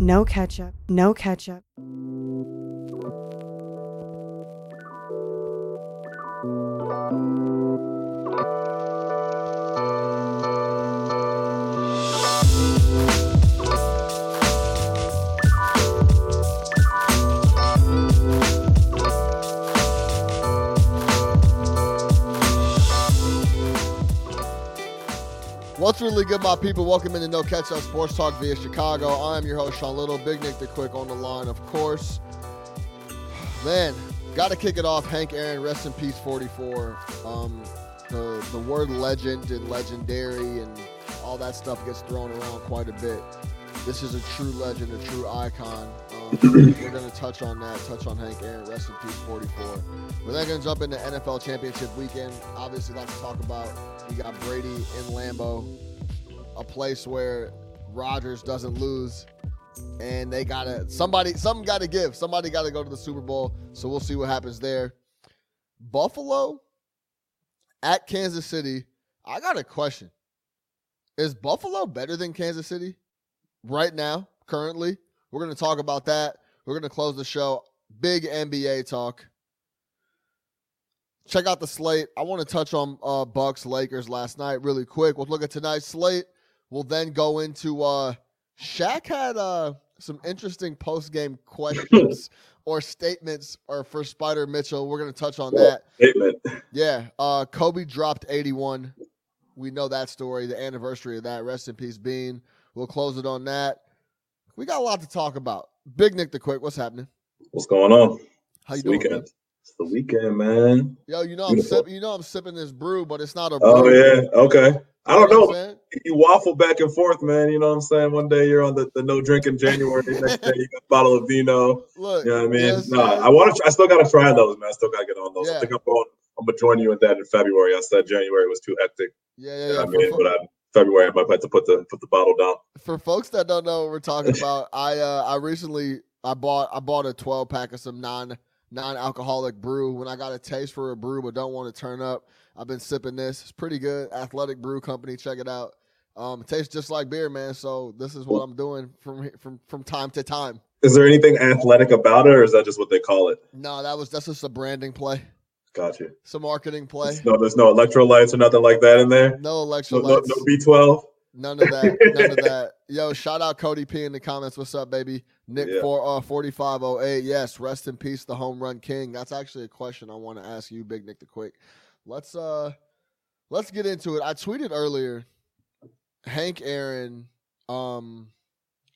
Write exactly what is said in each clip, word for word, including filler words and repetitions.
No Catch-Up, No Catch-Up. What's really good, my people? Welcome into No Catch-Up Sports Talk via Chicago. I'm your host, Sean Little. Big Nick the Quick on the line, of course. Man, got to kick it off. Hank Aaron, rest in peace, forty-four. Um, the, the word legend and legendary and all that stuff gets thrown around quite a bit. This is a true legend, a true icon. Um, we're going to touch on that, touch on Hank Aaron, rest in peace, forty-four. We're then going to jump into N F L Championship weekend. Obviously, lots to talk about. You got Brady in Lambeau, a place where Rodgers doesn't lose, and they got to, somebody, something got to give. Somebody got to go to the Super Bowl, so we'll see what happens there. Buffalo at Kansas City. I got a question. Is Buffalo better than Kansas City right now, currently? We're going to talk about that. We're going to close the show. Big N B A talk. Check out the slate. I want to touch on uh, Bucks, Lakers last night really quick. We'll look at tonight's slate. We'll then go into uh, Shaq had uh, some interesting post-game questions or statements or for Spider Mitchell. We're going to touch on that. Statement. Yeah. Uh, Kobe dropped eighty-one. We know that story, the anniversary of that. Rest in peace, Bean. We'll close it on that. We got a lot to talk about. Big Nick the Quick, what's happening? What's going on? How you doing, man? It's the weekend, man. Yo, you know I'm sipping. You know I'm sipping this brew, but it's not a brew. Oh yeah, okay. I don't know. You waffle back and forth, man. You know what I'm saying? One day you're on the, the no drink in January. The next day you got a bottle of vino. Look, you know what I mean? Yes, no, man. I want to. I still got to try those, man. I still got to get on those. Yeah. I think I'm going. I'm gonna join you in that in February. I said January was too hectic. Yeah, yeah, you know yeah. I mean, but I. February, I might have to put the put the bottle down. For folks that don't know what we're talking about, I uh, I recently I bought I bought a twelve pack of some non non alcoholic brew. When I got a taste for a brew but don't want to turn up, I've been sipping this. It's pretty good. Athletic Brew Company, check it out. Um, it tastes just like beer, man. So this is what I'm doing from from from time to time. Is there anything athletic about it, or is that just what they call it? No, that was that's just a branding play. Gotcha. Some marketing play. There's no, there's no electrolytes or nothing like that in there? No electrolytes. No, no, no B twelve? None of that. None of that. Yo, shout out Cody P in the comments. What's up, baby? Nick yeah. for, uh, forty-five oh eight. Yes, rest in peace, the home run king. That's actually a question I want to ask you, Big Nick the Quick. Let's uh, let's get into it. I tweeted earlier, Hank Aaron, um,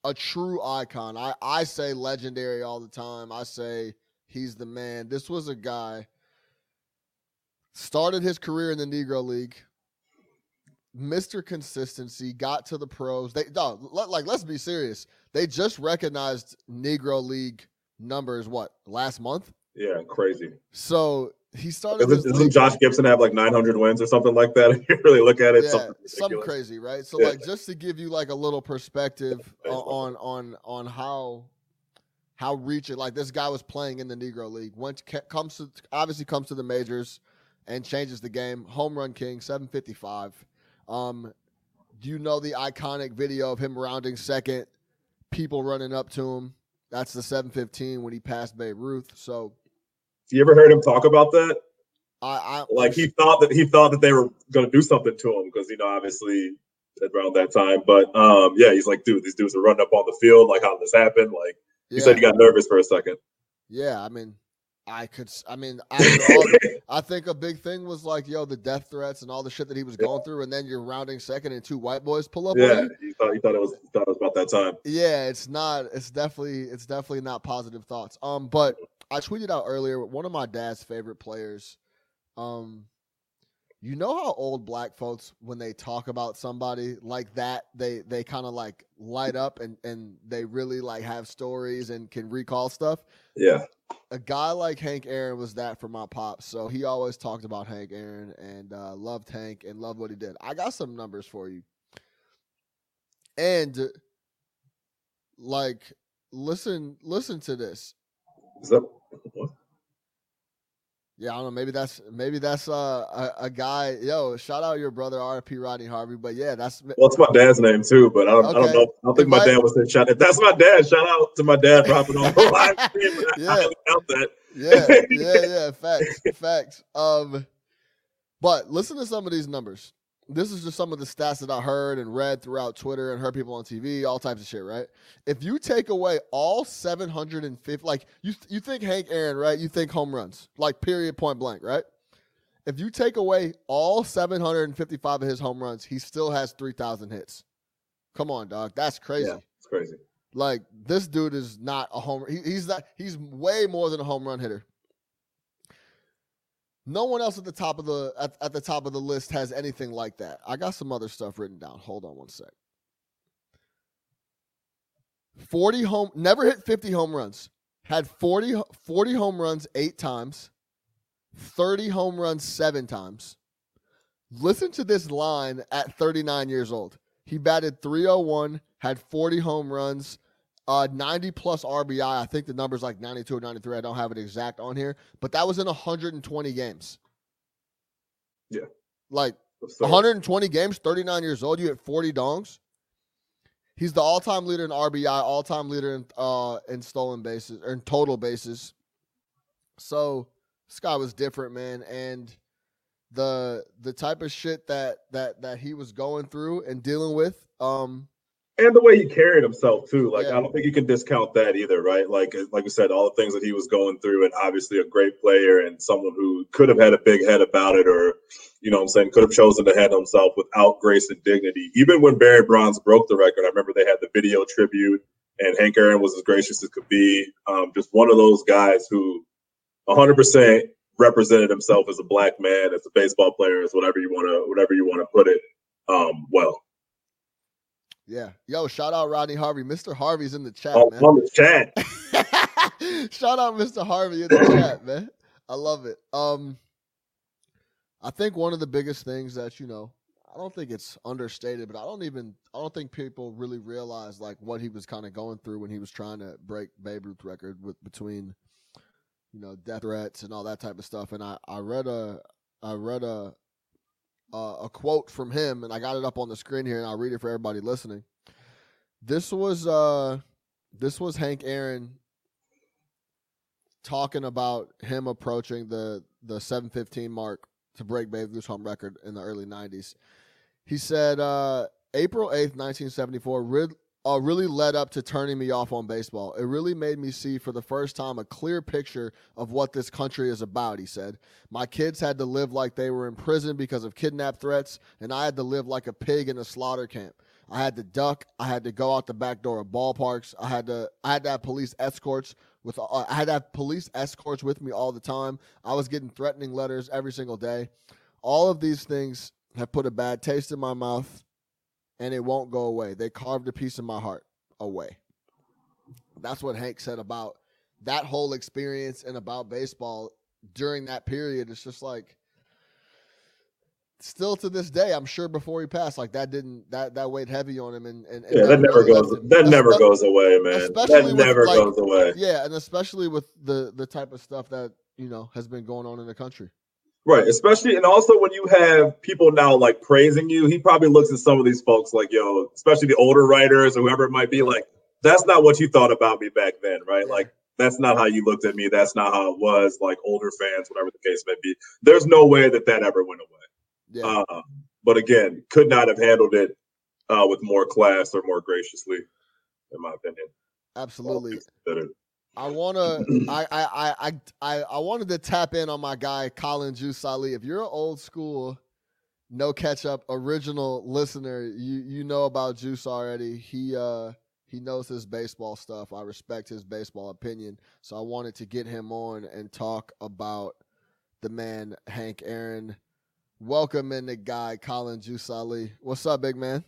a true icon. I, I say legendary all the time. I say he's the man. This was a guy. Started his career in the Negro League. Mister Consistency, got to the pros. They no, let, like let's be serious. They just recognized Negro League numbers what last month? Yeah, crazy. So he started. Doesn't, doesn't Josh Gibson have like nine hundred wins or something like that? If you really look at it, yeah, something some crazy, right? So yeah. like just to give you like a little perspective yeah, on on on how. How reach it like this guy was playing in the Negro League. Once comes to obviously comes to the majors and changes the game. Home run king, seven fifty-five. Um, do you know the iconic video of him rounding second, people running up to him? That's the seven fifteen when he passed Babe Ruth. So, you ever heard him talk about that? I, I like he thought that he thought that they were going to do something to him because you know obviously around that time. But um, yeah, he's like, dude, these dudes are running up on the field. Like, how did this happen? Like. You yeah. said you got nervous for a second. Yeah, I mean, I could. I mean, I, the, I think a big thing was like, yo, the death threats and all the shit that he was yeah. going through, and then you're rounding second, and two white boys pull up. Yeah, you thought you thought it was you thought it was about that time. Yeah, it's not. It's definitely it's definitely not positive thoughts. Um, but I tweeted out earlier one of my dad's favorite players. Um, you know how old black folks when they talk about somebody like that, they they kind of like light up and, and they really like have stories and can recall stuff. Yeah. A guy like Hank Aaron was that for my pops. So he always talked about Hank Aaron and uh, loved Hank and loved what he did. I got some numbers for you. And like listen listen to this. Is that what? Yeah, I don't know. Maybe that's maybe that's uh, a, a guy. Yo, shout out your brother, R P Rodney Harvey. But yeah, that's well, it's my dad's name too. But I don't, okay. I don't know. I don't think might... my dad was that shout. If that's my dad, shout out to my dad for hopping on the live stream. Yeah, I don't doubt that. yeah, yeah, yeah. Facts, facts. Um, but listen to some of these numbers. This is just some of the stats that I heard and read throughout Twitter and heard people on T V, all types of shit, right? If you take away all seven hundred fifty, like you you think Hank Aaron, right? You think home runs, like period, point blank, right? If you take away all seven hundred fifty-five of his home runs, he still has three thousand hits. Come on, dog. That's crazy. Yeah, it's crazy. Like this dude is not a home he, he's not he's way more than a home run hitter. No one else at the top of the at, at the top of the list has anything like that. I got some other stuff written down. Hold on one sec. forty home never hit fifty home runs. Had forty, forty home runs eight times. thirty home runs seven times. Listen to this line at thirty-nine years old. He batted three oh one, had forty home runs, Uh, ninety plus R B I. I think the number's like ninety-two or ninety-three. I don't have it exact on here, but that was in one hundred twenty games. Yeah. Like one hundred twenty games, thirty-nine years old, you hit forty dongs. He's the all-time leader in R B I, all-time leader in uh in stolen bases or in total bases. So this guy was different, man. And the the type of shit that that that he was going through and dealing with, um, and the way he carried himself, too. Like, yeah. I don't think you can discount that either, right? Like, like we said, all the things that he was going through, and obviously a great player and someone who could have had a big head about it, or, you know what I'm saying, could have chosen to handle himself without grace and dignity. Even when Barry Bonds broke the record, I remember they had the video tribute, and Hank Aaron was as gracious as could be. Um, just one of those guys who one hundred percent represented himself as a black man, as a baseball player, as whatever you want to whatever you want to put it um, well. Yeah. Yo, shout out Rodney Harvey. Mister Harvey's in the chat, oh, man. I'm on the chat. Shout out Mister Harvey in the chat, man. I love it. Um, I think one of the biggest things that, you know, I don't think it's understated, but I don't even, I don't think people really realize like what he was kind of going through when he was trying to break Babe Ruth's record with between, you know, death threats and all that type of stuff. And I, I read a, I read a, Uh, a quote from him, and I got it up on the screen here, and I'll read it for everybody listening. This was uh, this was Hank Aaron talking about him approaching the the seven fifteen mark to break Babe Ruth's home record in the early nineties. He said, uh, April eighth, nineteen seventy-four, Rid- uh, really led up to turning me off on baseball. It really made me see for the first time a clear picture of what this country is about, he said. My kids had to live like they were in prison because of kidnap threats, and I had to live like a pig in a slaughter camp. I had to duck. I had to go out the back door of ballparks. I had to I had to have police escorts with uh, I had to have police escorts with me all the time. I was getting threatening letters every single day. All of these things have put a bad taste in my mouth, and it won't go away. They carved a piece of my heart away. That's what Hank said about that whole experience and about baseball during that period. It's just like, still to this day, I'm sure before he passed, like that didn't that that weighed heavy on him. And, and, and yeah, that never goes. That That's never stuff, goes away, man. That never like, goes away. Yeah, and especially with the the type of stuff that, you know, has been going on in the country. Right, especially, and also when you have people now like praising you, he probably looks at some of these folks like, yo, especially the older writers or whoever it might be, like, that's not what you thought about me back then, right? Yeah. Like, that's not how you looked at me. That's not how it was. Like, older fans, whatever the case may be. There's no way that that ever went away. Yeah. Uh, but again, could not have handled it uh, with more class or more graciously, in my opinion. Absolutely. I wanna, I, I, I, I, I wanted to tap in on my guy Colin Juice Ali. If you're an old school, no catch up original listener, you you know about Juice already. He uh he knows his baseball stuff. I respect his baseball opinion, so I wanted to get him on and talk about the man Hank Aaron. Welcome in the guy Colin Juice Ali. What's up, big man?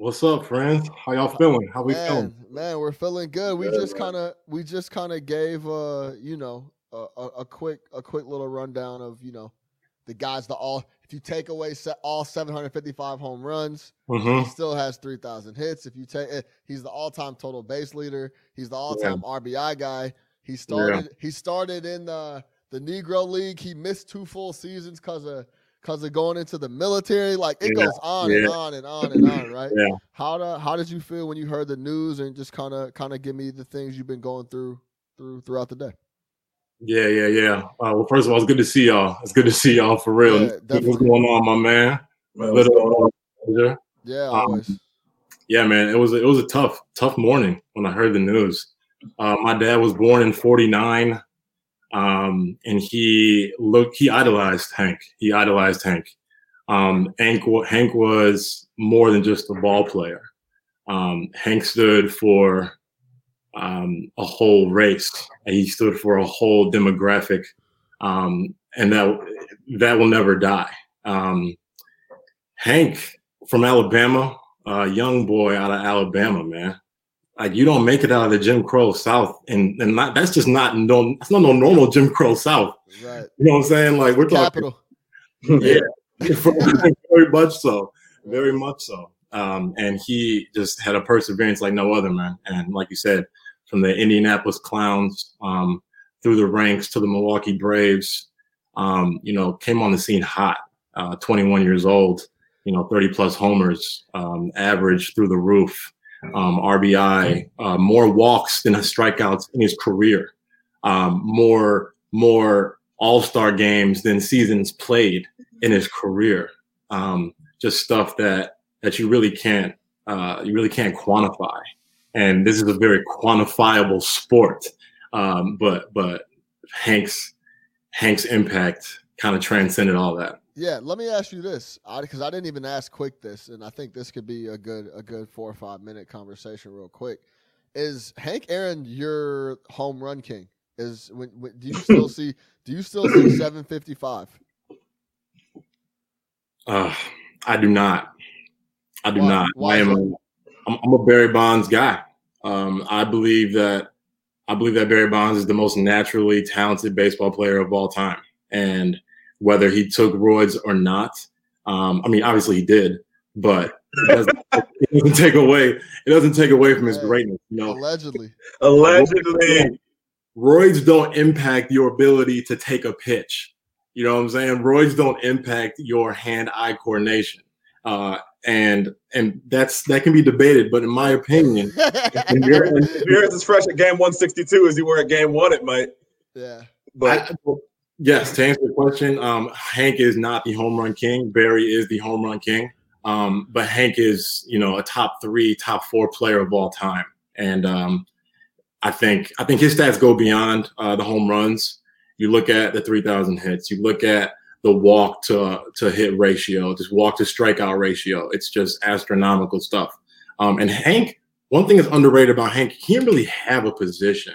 What's up, friends? How y'all feeling? How we man, feeling? Man, we're feeling good. We yeah, just kind of we just kind of gave uh, you know, a, a, a quick a quick little rundown of, you know, the guys the all if you take away set all seven hundred fifty-five home runs, mm-hmm. he still has three thousand hits. If you take he's the all-time total base leader, he's the all-time yeah. R B I guy. He started yeah. he started in the the Negro League. He missed two full seasons because of because of going into the military. Like it yeah. goes on yeah. and on and on and on, right? Yeah. How to, how did you feel when you heard the news, and just kind of kind of give me the things you've been going through through throughout the day? Yeah, yeah, yeah. Uh, well, first of all, it's good to see y'all. It's good to see y'all for real. Yeah, what's going on, my man? My little pleasure. Yeah, always. Um, yeah, man. It was it was a tough tough morning when I heard the news. Uh, my dad was born in forty-nine, um, and he looked. He idolized Hank. He idolized Hank. Um, Hank, Hank was more than just a ball player. Um, Hank stood for um, a whole race, and he stood for a whole demographic, um, and that that will never die. Um, Hank from Alabama, a young boy out of Alabama, man. Like, you don't make it out of the Jim Crow South, and and not, that's just not no, that's not no normal Jim Crow South. Right. You know what I'm saying? Like, we're talking, yeah, very much so, very much so. Um, and he just had a perseverance like no other, man. And like you said, from the Indianapolis Clowns um, through the ranks to the Milwaukee Braves, um, you know, came on the scene hot, uh, twenty-one years old, you know, thirty plus homers, um, average through the roof. Um, R B I, uh, more walks than his strikeouts in his career, um, more more all-star games than seasons played in his career. Um, just stuff that that you really can't uh, you really can't quantify. And this is a very quantifiable sport. Um, but but Hank's Hank's impact kind of transcended all that. Yeah, let me ask you this, because I, I didn't even ask Quick this, and I think this could be a good a good four or five minute conversation real quick. Is Hank Aaron your home run king? Is when, when do you still see do you still see seven fifty-five? Uh, I do not. I do why, not. Why I am a, I'm, I'm a Barry Bonds guy. Um, I believe that I believe that Barry Bonds is the most naturally talented baseball player of all time, and whether he took roids or not, um, I mean, obviously he did, but it doesn't, it doesn't take away it doesn't take away from his greatness. You know, allegedly, allegedly, roids don't impact your ability to take a pitch. You know what I'm saying? Roids don't impact your hand-eye coordination, uh, and and that's that can be debated. But in my opinion, if you're as fresh at game one sixty-two as you were at game one, it might. Yeah, but. I, Yes, to answer the question, um, Hank is not the home run king. Barry is the home run king. Um, but Hank is, you know, a top three, top four player of all time. And um, I think I think his stats go beyond uh, the home runs. You look at the three thousand hits. You look at the walk to to hit ratio, just walk to strikeout ratio. It's just astronomical stuff. Um, and Hank, one thing that's underrated about Hank, he didn't really have a position.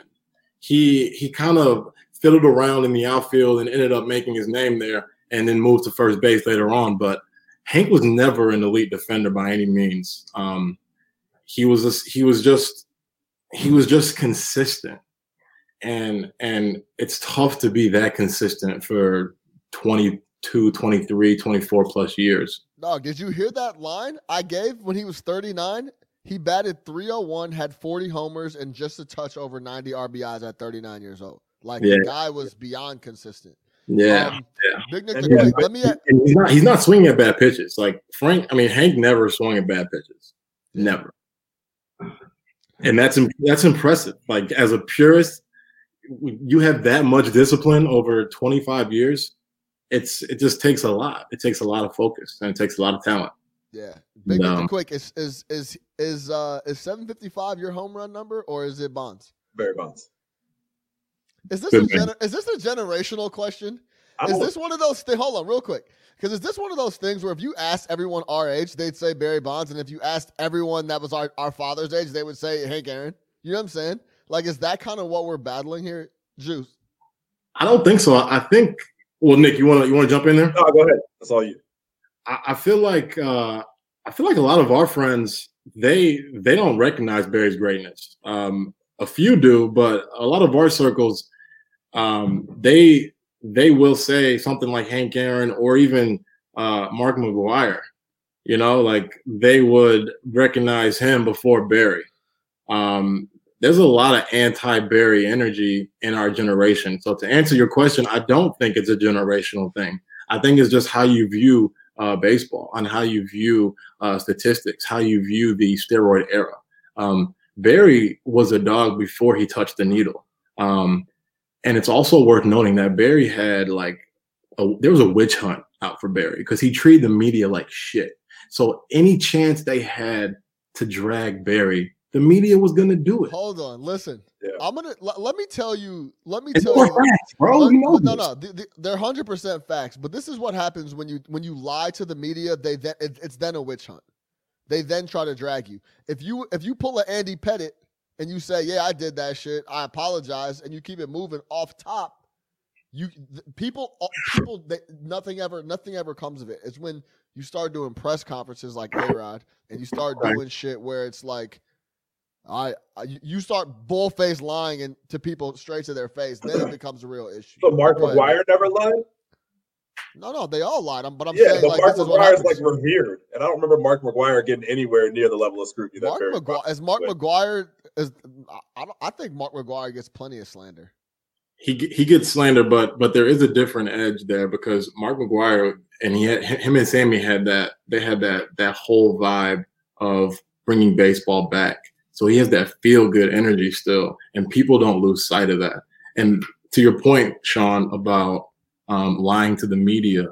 He he kind of fiddled around in the outfield and ended up making his name there, and then moved to first base later on. But Hank was never an elite defender by any means. Um, he was just, he was just he was just consistent, and and it's tough to be that consistent for twenty-two, twenty-three, twenty-four plus years. Dog, did you hear that line I gave when he was thirty-nine? He batted three oh one, had forty homers, and just a touch over ninety R B Is at thirty-nine years old. Like, yeah. The guy was beyond consistent. Yeah. Um, yeah. Big Nick the yeah, Quick. Let me at- he's, not, he's not swinging at bad pitches. Like, Frank, I mean, Hank never swung at bad pitches. Never. And that's that's impressive. Like, as a purist, you have that much discipline over twenty-five years. It's It just takes a lot. It takes a lot of focus, and it takes a lot of talent. Yeah. Big no. Nick the Quick, is is is is uh is seven fifty-five your home run number, or is it Bonds? Barry Bonds. Is this a gener- is this a generational question? Is this one of those things? Hold on, real quick, because is this one of those things where if you asked everyone our age, they'd say Barry Bonds, and if you asked everyone that was our, our father's age, they would say Hank Aaron? You know what I'm saying? Like, is that kind of what we're battling here, Juice? I don't think so. I think. Well, Nick, you want to you want to jump in there? No, go ahead. That's all you. I, I feel like uh, I feel like a lot of our friends they they don't recognize Barry's greatness. Um, a few do, but a lot of our circles. Um, they they will say something like Hank Aaron or even uh, Mark McGwire. You know, like they would recognize him before Barry. Um, there's a lot of anti-Barry energy in our generation. So to answer your question, I don't think it's a generational thing. I think it's just how you view uh, baseball and how you view uh, statistics, how you view the steroid era. Um, Barry was a dog before he touched the needle. Um, and it's also worth noting that Barry had like, a, there was a witch hunt out for Barry because he treated the media like shit. So any chance they had to drag Barry, the media was going to do it. Hold on. Listen, yeah. I'm going to, let me tell you, let me it's tell you, facts, bro. Let, you know no, no, the, the, they're one hundred percent facts, but this is what happens when you, when you lie to the media, they, then it, it's then a witch hunt. They then try to drag you. If you, if you pull an Andy Pettit and you say, yeah, I did that shit, I apologize, and you keep it moving off top, you people, people, they, nothing ever, nothing ever comes of it. It's when you start doing press conferences like A-Rod and you start doing shit where it's like, I, I you start bull-faced lying and to people straight to their face, then it becomes a real issue. So Mark McGwire never lied? No, no, they all lied. I'm, but I'm yeah, saying, like, Mark McGwire is like revered, and I don't remember Mark McGwire getting anywhere near the level of scrutiny. Mark that McGuire, as Mark with. McGwire is, I, I think Mark McGwire gets plenty of slander. He he gets slander, but but there is a different edge there because Mark McGwire and he had, him and Sammy had that they had that that whole vibe of bringing baseball back. So he has that feel-good energy still, and people don't lose sight of that. And to your point, Sean, about um, lying to the media,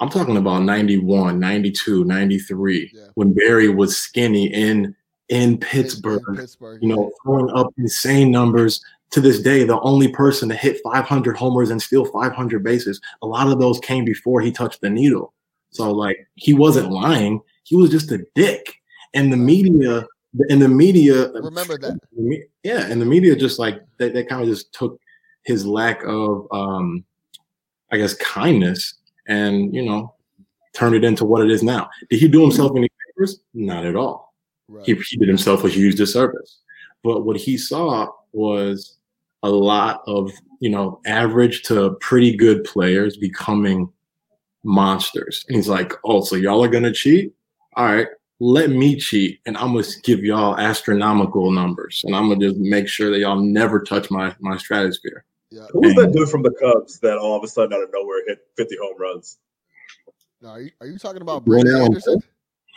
I'm talking about ninety-one, ninety-two, ninety-three, yeah. when Barry was skinny in in Pittsburgh, in Pittsburgh you know, throwing up insane numbers. To this day, the only person to hit five hundred homers and steal five hundred bases, a lot of those came before he touched the needle. So, like, he wasn't lying. He was just a dick. And the media – And the media, remember that, yeah. And the media just like they, they kind of just took his lack of, um, I guess, kindness, and you know, turned it into what it is now. Did he do himself any favors? Not at all. Right. He, he did himself a huge disservice. But what he saw was a lot of you know average to pretty good players becoming monsters, and he's like, "Oh, so y'all are gonna cheat? All right." Let me cheat, and I'm going to give y'all astronomical numbers, and I'm going to just make sure that y'all never touch my, my stratosphere. Yeah. Who was that dude from the Cubs that all of a sudden out of nowhere hit fifty home runs? No, are you, are you talking about Brady Glenn Anderson?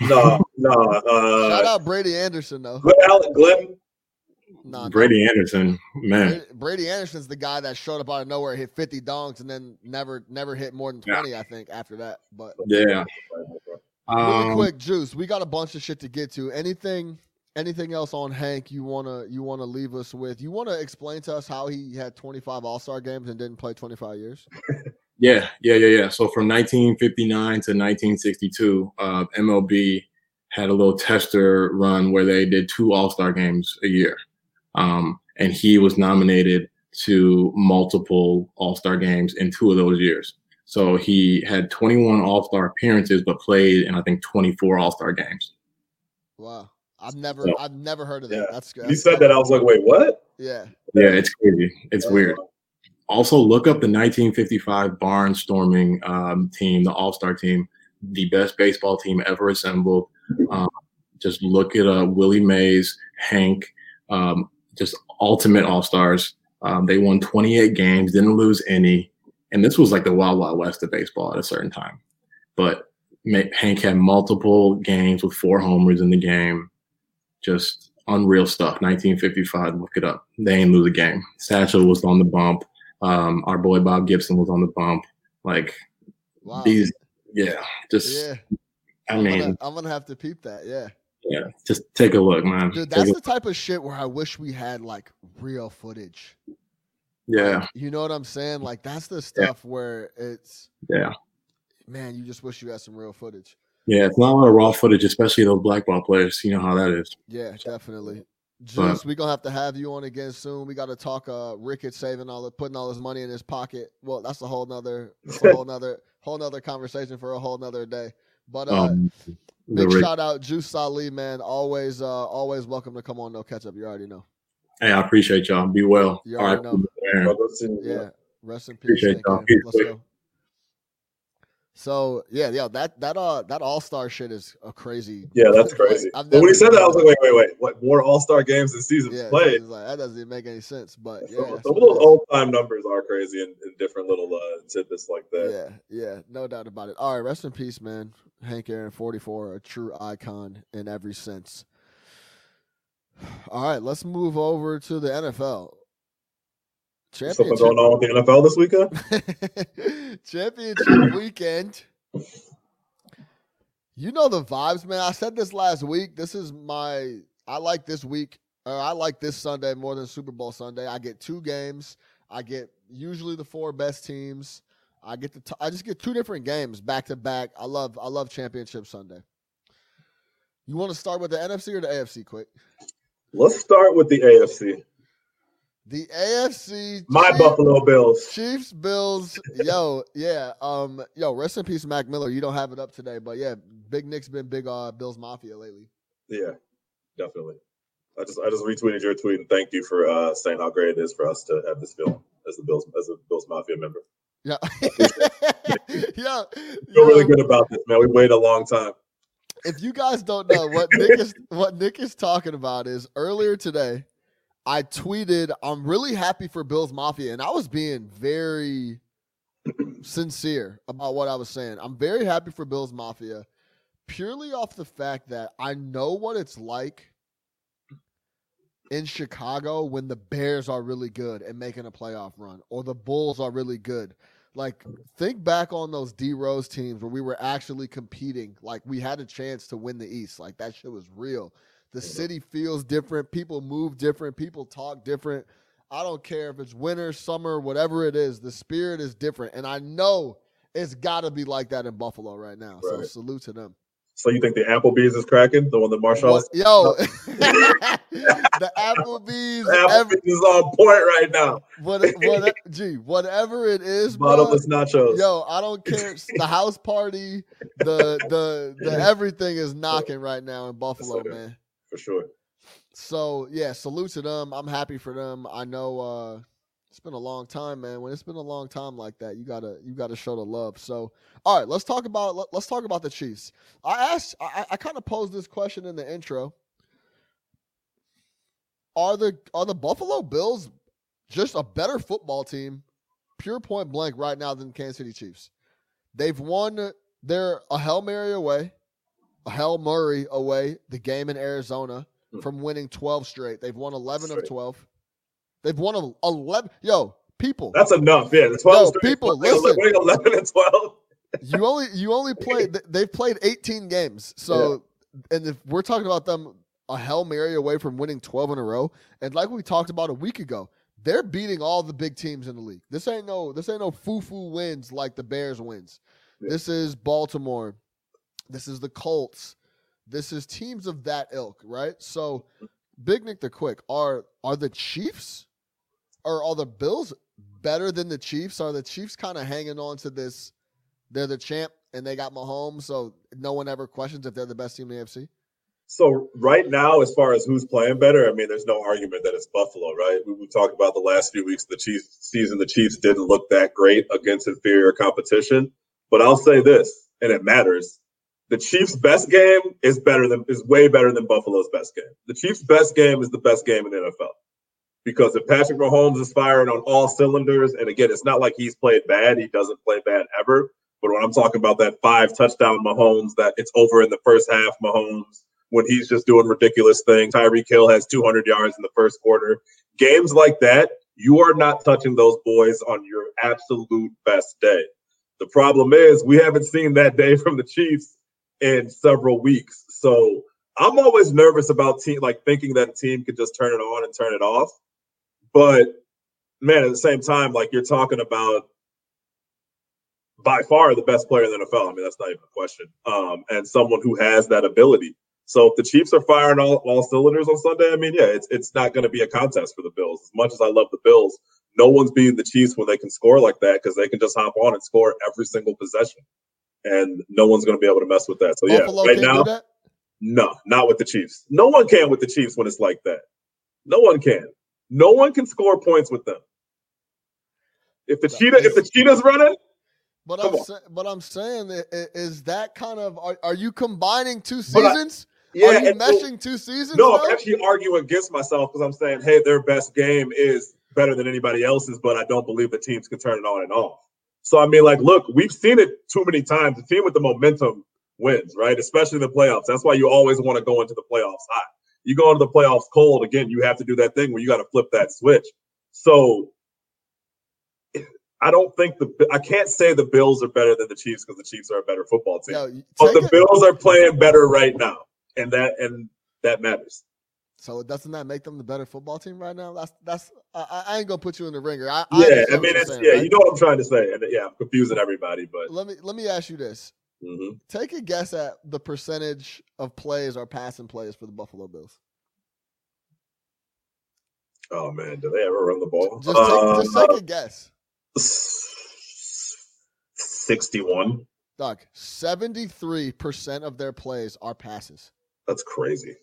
No, no. Uh, Shout out Brady Anderson, though. Alec Glenn? Nah, Brady no. Anderson, man. Brady Anderson's the guy that showed up out of nowhere, hit fifty dongs, and then never never hit more than twenty, yeah. I think, after that. But yeah. Really quick, Juice. We got a bunch of shit to get to. Anything, anything else on Hank you wanna you wanna leave us with? You wanna explain to us how he had twenty-five All-Star games and didn't play twenty-five years? Yeah, yeah, yeah, yeah. So from nineteen fifty-nine to nineteen sixty-two, uh, M L B had a little tester run where they did two All-Star games a year, um, and he was nominated to multiple All-Star games in two of those years. So he had twenty-one All-Star appearances, but played in I think twenty-four All-Star games. Wow, I've never, so, I've never heard of that. Yeah. That's good. You said that, I was like, wait, what? Yeah. Yeah, it's crazy. It's That's weird. Wild. Also, look up the nineteen fifty-five barnstorming um, team, the All-Star team, the best baseball team ever assembled. Um, just look at uh, Willie Mays, Hank, um, just ultimate All-Stars. Um, they won twenty-eight games, didn't lose any. And this was like the wild, wild west of baseball at a certain time. But Hank had multiple games with four homers in the game. Just unreal stuff. nineteen fifty-five, look it up. They ain't lose a game. Satchel was on the bump. Um, our boy Bob Gibson was on the bump. Like, wow. These, yeah, just, yeah. I I'm mean. Gonna, I'm going to have to peep that, yeah. Yeah, just take a look, man. Dude, that's take the type of shit where I wish we had, like, real footage. Yeah. You know what I'm saying? Like, that's the stuff yeah. where it's, yeah, man, you just wish you had some real footage. Yeah, it's not a lot of raw footage, especially those black ball players. You know how that is. Yeah, definitely. Juice, we're going to have to have you on again soon. We got to talk uh, Ricketts saving all the, putting all his money in his pocket. Well, that's a whole nother, a whole nother, whole nother conversation for a whole nother day. But uh, um, big Rick- shout out, Juice Ali, man. Always, uh, always welcome to come on No Catch Up. You already know. Hey, I appreciate y'all. Be well. You all already right. Know. Yeah, rest in peace. Appreciate y'all. Peace. Let's go. So yeah, yeah, that that uh that all-star shit is a crazy. Yeah, that's crazy. But when he said that, I was like, wait, wait, wait, what more all-star games this season yeah, played? Like, that doesn't even make any sense. But yeah, some, some of those all-time numbers are crazy and different little uh, tidbits like that. Yeah, yeah, no doubt about it. All right, rest in peace, man. Hank Aaron, forty-four, a true icon in every sense. All right, let's move over to the N F L. Something going on with the N F L this weekend? Championship weekend. You know the vibes, man. I said this last week. This is my – I like this week – or I like this Sunday more than Super Bowl Sunday. I get two games. I get usually the four best teams. I get the t- I just get two different games back-to-back. I love I love Championship Sunday. You want to start with the N F C or the A F C quick? Let's start with the A F C. The A F C, my Chiefs, Buffalo Bills, Chiefs, Bills, yo, yeah, um, yo, rest in peace, Mac Miller. You don't have it up today, but yeah, Big Nick's been big, uh, Bills Mafia lately. Yeah, definitely. I just, I just retweeted your tweet and thank you for uh, saying how great it is for us to have this film as the Bills, as a Bills Mafia member. Yeah, yeah, feel really good about this, man. We waited a long time. If you guys don't know what Nick is, what Nick is talking about is earlier today. I tweeted, I'm really happy for Bills Mafia, and I was being very sincere about what I was saying. I'm very happy for Bills Mafia purely off the fact that I know what it's like in Chicago when the Bears are really good and making a playoff run or the Bulls are really good. Like, think back on those D-Rose teams where we were actually competing. Like, we had a chance to win the East. Like, that shit was real. The city feels different. People move different. People talk different. I don't care if it's winter, summer, whatever it is. The spirit is different. And I know it's got to be like that in Buffalo right now. Right. So salute to them. So you think the Applebee's is cracking? The one that Marshall's? Yo. the Applebee's. The Applebee's every, is on point right now. what, what, gee, whatever it is, bottomless nachos. Yo, I don't care. The house party, the, the, the everything is knocking right now in Buffalo, yes, man. For sure. So, yeah, salute to them. I'm happy for them. I know uh, it's been a long time, man. When it's been a long time like that, you gotta you gotta show the love. So, all right, let's talk about let, let's talk about the Chiefs. I asked, I, I kind of posed this question in the intro. Are the are the Buffalo Bills just a better football team, pure point blank, right now than Kansas City Chiefs? They've won. They're a Hail Mary away. Hail Murray away the game in Arizona from winning twelve straight. They've won eleven straight. Of twelve. They've won eleven. Yo, people. That's enough. Yeah, the twelve. Yo, straight. People, listen. eleven and twelve. you only you only played. They've played eighteen games. So, yeah. And if we're talking about them a Hail Mary away from winning twelve in a row. And like we talked about a week ago, they're beating all the big teams in the league. This ain't no this ain't no foo-foo wins like the Bears wins. Yeah. This is Baltimore. This is the Colts. This is teams of that ilk, right? So, Big Nick the Quick, are are the Chiefs, or are the Bills better than the Chiefs? Are the Chiefs kind of hanging on to this, they're the champ and they got Mahomes, so no one ever questions if they're the best team in the A F C? So, right now, as far as who's playing better, I mean, there's no argument that it's Buffalo, right? We, we talked about the last few weeks of the Chiefs season. The Chiefs didn't look that great against inferior competition. But I'll say this, and it matters. The Chiefs' best game is better than is way better than Buffalo's best game. The Chiefs' best game is the best game in the N F L. Because if Patrick Mahomes is firing on all cylinders, and again, it's not like he's played bad. He doesn't play bad ever. But when I'm talking about that five touchdown Mahomes, that it's over in the first half Mahomes, when he's just doing ridiculous things. Tyreek Hill has two hundred yards in the first quarter. Games like that, you are not touching those boys on your absolute best day. The problem is we haven't seen that day from the Chiefs in several weeks. So I'm always nervous about team, like thinking that a team could just turn it on and turn it off. But man, at the same time, like you're talking about by far the best player in the N F L. I mean, that's not even a question. Um, and someone who has that ability. So if the Chiefs are firing all, all cylinders on Sunday, I mean, yeah, it's it's not going to be a contest for the Bills. As much as I love the Bills, no one's beating the Chiefs when they can score like that because they can just hop on and score every single possession. And no one's going to be able to mess with that. So, Buffalo yeah, right now, no, not with the Chiefs. No one can with the Chiefs when it's like that. No one can. No one can score points with them. If the, cheetah, if the cheetah's running, But Come I'm sa- but I'm saying that, is that kind of are, are you combining two seasons? I, yeah, are you meshing it, two seasons? No, now? I'm actually arguing against myself because I'm saying, hey, their best game is better than anybody else's, but I don't believe the teams can turn it on and off. So I mean, like, look, we've seen it too many times. The team with the momentum wins, right? Especially in the playoffs. That's why you always want to go into the playoffs hot. You go into the playoffs cold again. You have to do that thing where you got to flip that switch. So I don't think the I can't say the Bills are better than the Chiefs because the Chiefs are a better football team. Yo, but the it. Bills are playing better right now, and that and that matters. So doesn't that make them the better football team right now? That's that's I, I ain't gonna put you in the ringer. I, yeah, I, I mean, it's, saying, yeah, right? You know what I'm trying to say, and yeah, I'm confusing everybody. But let me let me ask you this: mm-hmm. Take a guess at the percentage of plays or passing plays for the Buffalo Bills. Oh man, do they ever run the ball? Just take, um, just take a guess. sixty-one Doug, seventy-three percent of their plays are passes. That's crazy.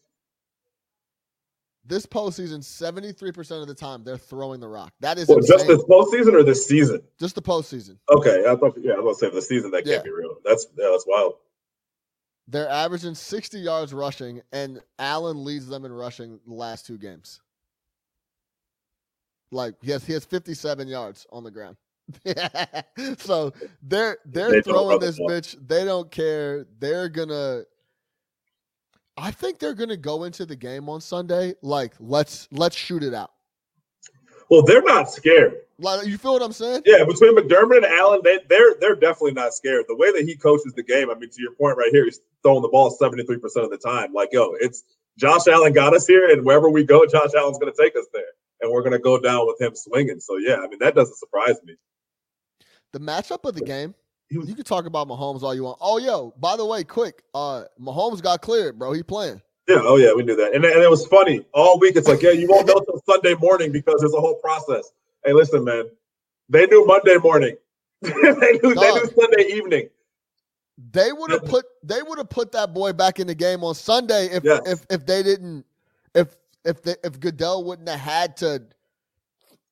This postseason, seventy-three percent of the time, they're throwing the rock. That is well, just this postseason or this season? Just the postseason. Okay. I thought, yeah, I was going to say the season. That yeah. can't be real. That's, yeah, that's wild. They're averaging sixty yards rushing, and Allen leads them in rushing the last two games. Like, yes, he, he has fifty-seven yards on the ground. So they're they're they throwing this ball. Bitch. They don't care. They're gonna. I think they're gonna go into the game on Sunday. Like, let's let's shoot it out. Well, they're not scared. Like, you feel what I'm saying? Yeah, between McDermott and Allen, they they're they're definitely not scared. The way that he coaches the game. I mean, to your point right here, he's throwing the ball seventy-three percent of the time. Like, yo, it's Josh Allen got us here, and wherever we go, Josh Allen's gonna take us there. And we're going to go down with him swinging. So, yeah, I mean, that doesn't surprise me. The matchup of the game, you can talk about Mahomes all you want. Oh, yo, by the way, quick, uh, Mahomes got cleared, bro. He playing. Yeah, oh, yeah, we knew that. And, and it was funny. All week it's like, yeah, you won't know until Sunday morning because there's a whole process. Hey, listen, man, they knew Monday morning. they, knew, they knew Sunday evening. They would have put They would have put that boy back in the game on Sunday if yes. if, if they didn't – if. If the, if Goodell wouldn't have had to,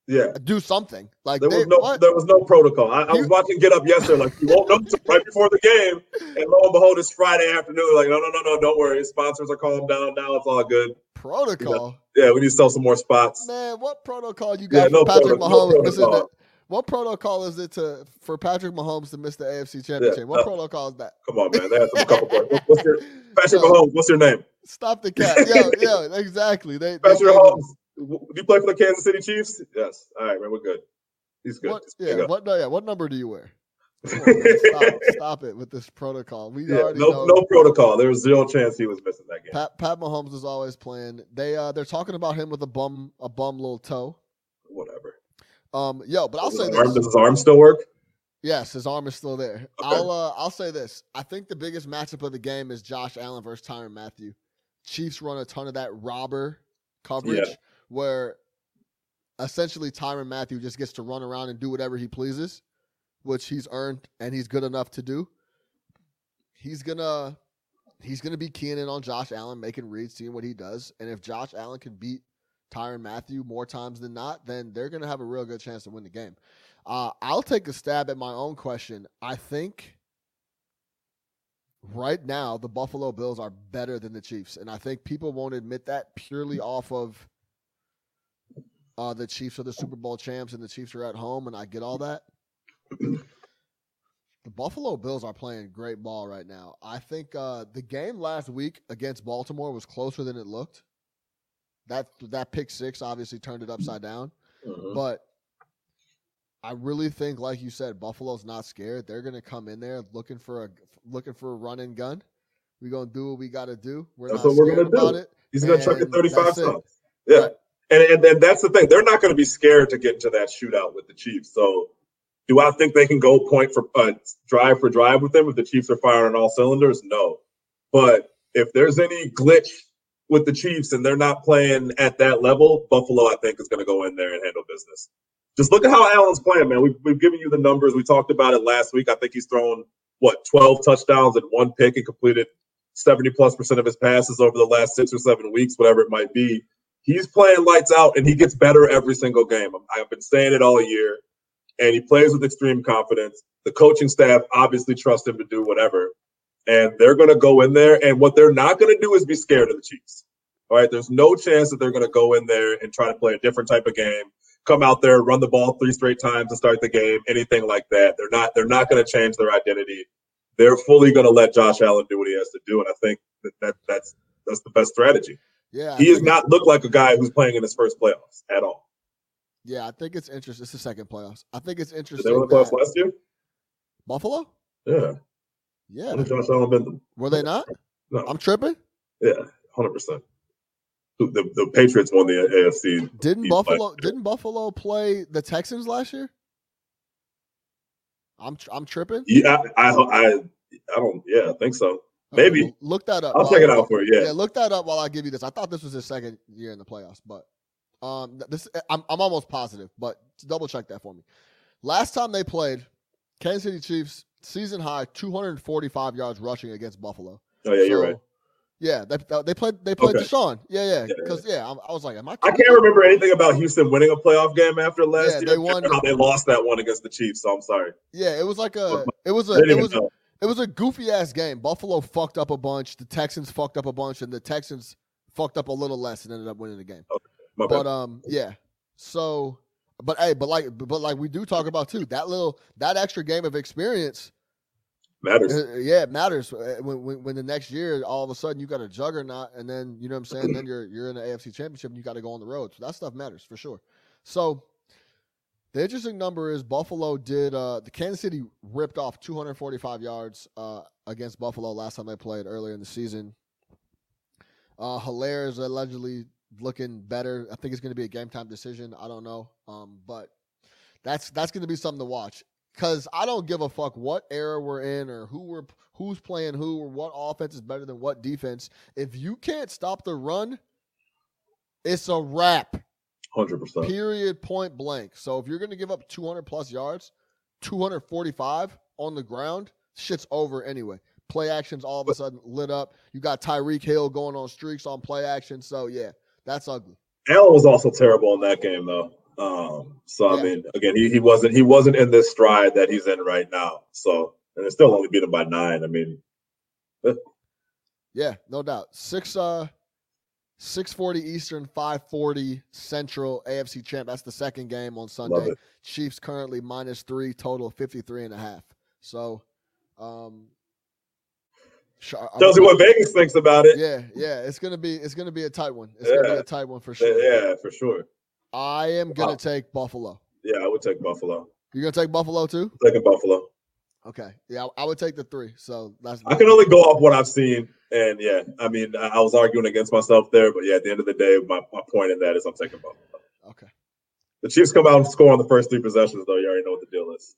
yeah, do something like there was they, no what? there was no protocol. I, I was watching Get Up yesterday, like you won't know right before the game, and lo and behold, it's Friday afternoon. Like no no no no, don't worry. Sponsors are calmed down now. It's all good. Protocol. You know, yeah, we need to sell some more spots. Man, what protocol you got yeah, for no Patrick Mahomes? No listen, to, what protocol is it to for Patrick Mahomes to miss the A F C Championship? Yeah, what uh, protocol is that? Come on, man. They have some couple points. What's your Patrick so, Mahomes? What's your name? Stop the cat. Yeah, yeah, exactly. They, they Holmes, do you play for the Kansas City Chiefs? Yes. All right, man, we're good. He's good. What, yeah, what, no, yeah, what number do you wear? Come on, man, stop, stop it with this protocol. We yeah, already no, know. No protocol. There was zero chance he was missing that game. Pat, Pat Mahomes is always playing. They, uh, they're talking about him with a bum a bum little toe. Whatever. Um, yo, but I'll does say this. Arm, does his arm still work? Yes, his arm is still there. Okay. I'll, uh, I'll say this. I think the biggest matchup of the game is Josh Allen versus Tyrann Mathieu. Chiefs run a ton of that robber coverage yeah. where essentially Tyrann Mathieu just gets to run around and do whatever he pleases, which he's earned and he's good enough to do. He's gonna he's gonna be keying in on Josh Allen, making reads, seeing what he does. And if Josh Allen can beat Tyrann Mathieu more times than not, then they're gonna have a real good chance to win the game. Uh, I'll take a stab at my own question. I think right now, the Buffalo Bills are better than the Chiefs, and I think people won't admit that purely off of uh, the Chiefs are the Super Bowl champs and the Chiefs are at home, and I get all that. The Buffalo Bills are playing great ball right now. I think uh, the game last week against Baltimore was closer than it looked. That that pick six obviously turned it upside down, uh-huh. but I really think, like you said, Buffalo's not scared. They're going to come in there looking for a looking for a run and gun. We're going to do what we got to do. We're that's not what we're going to do. It, He's going to chuck it thirty-five times. Yeah. Right. And, and and that's the thing. They're not going to be scared to get into that shootout with the Chiefs. So do I think they can go point for uh, drive for drive with them if the Chiefs are firing all cylinders? No. But if there's any glitch with the Chiefs and they're not playing at that level, Buffalo, I think, is going to go in there and handle business. Just look at how Allen's playing, man. We've, we've given you the numbers. We talked about it last week. I think he's thrown, what, twelve touchdowns and one pick and completed seventy plus percent of his passes over the last six or seven weeks, whatever it might be. He's playing lights out, and he gets better every single game. I've been saying it all year. and he plays with extreme confidence. The coaching staff obviously trusts him to do whatever, and they're going to go in there, and what they're not going to do is be scared of the Chiefs. All right, there's no chance that they're going to go in there and try to play a different type of game, come out there, run the ball three straight times to start the game, anything like that. They're not they're not going to change their identity. They're fully going to let Josh Allen do what he has to do, and I think that, that that's that's the best strategy. Yeah, he does not look like a guy who's playing in his first playoffs at all. Yeah, I think it's interesting. It's the second playoffs. I think it's interesting. Did they win the playoffs last year? Buffalo? Yeah. Yeah. When did Josh Allen been them? Were they not? No. I'm tripping? Yeah, one hundred percent. The, the Patriots won the A F C. Didn't Buffalo didn't Buffalo play the Texans last year? I'm I'm tripping. Yeah, I I I don't. Yeah, I think so. Maybe okay, look that up. I'll check it out for you. Yeah, yeah, look that up while I give you this. I thought this was his second year in the playoffs, but um, this I'm I'm almost positive. But double check that for me. Last time they played, Kansas City Chiefs season high two hundred forty-five yards rushing against Buffalo. Oh yeah, so, you're right. Yeah, they they played they played okay. Deshaun. Yeah, yeah, because yeah, yeah. yeah, I was like, am I? I can't remember anything about Houston winning a playoff game after last yeah, year. They won. How they lost that one against the Chiefs. So I'm sorry. Yeah, it was like a it was a it was a, it was a goofy ass game. Buffalo fucked up a bunch. The Texans fucked up a bunch, and the Texans fucked up a little less and ended up winning the game. Okay. My but bad. um, yeah. So, but hey, but like, but like we do talk about too that little that extra game of experience. Matters. Yeah, it matters when, when when the next year all of a sudden you got a juggernaut, and then you know what I'm saying. Then you're you're in the A F C Championship and you got to go on the road. So that stuff matters for sure. So the interesting number is Buffalo did uh, the Kansas City ripped off two hundred forty-five yards uh, against Buffalo last time they played earlier in the season. Uh, Hilaire is allegedly looking better. I think it's going to be a game time decision. I don't know, um, but that's that's going to be something to watch. Because I don't give a fuck what era we're in or who we're who's playing who or what offense is better than what defense. If you can't stop the run, it's a wrap. one hundred percent. Period, point blank. So if you're going to give up two hundred plus yards, two hundred forty-five on the ground, shit's over anyway. Play actions all of a sudden lit up. You got Tyreek Hill going on streaks on play action. So, yeah, that's ugly. Allen was also terrible in that game, though. Um, so yeah. I mean, again, he, he wasn't he wasn't in this stride that he's in right now. So and it still only beat him by nine. I mean, yeah, no doubt. Six uh, six forty Eastern, five forty Central. A F C champ. That's the second game on Sunday. Chiefs currently minus three, total fifty three and a half. So, um, tells you what Vegas thinks about it. Yeah, yeah, it's gonna be it's gonna be a tight one. It's yeah. gonna be a tight one for sure. Yeah, for sure. I am going to wow. take Buffalo. Yeah, I would take Buffalo. You're going to take Buffalo too? I'm taking Buffalo. Okay. Yeah, I would take the three. So that's. I can only go off what I've seen. And, yeah, I mean, I was arguing against myself there. But, yeah, at the end of the day, my, my point in that is I'm taking Buffalo. Okay. The Chiefs come out and score on the first three possessions, though. You already know what the deal is.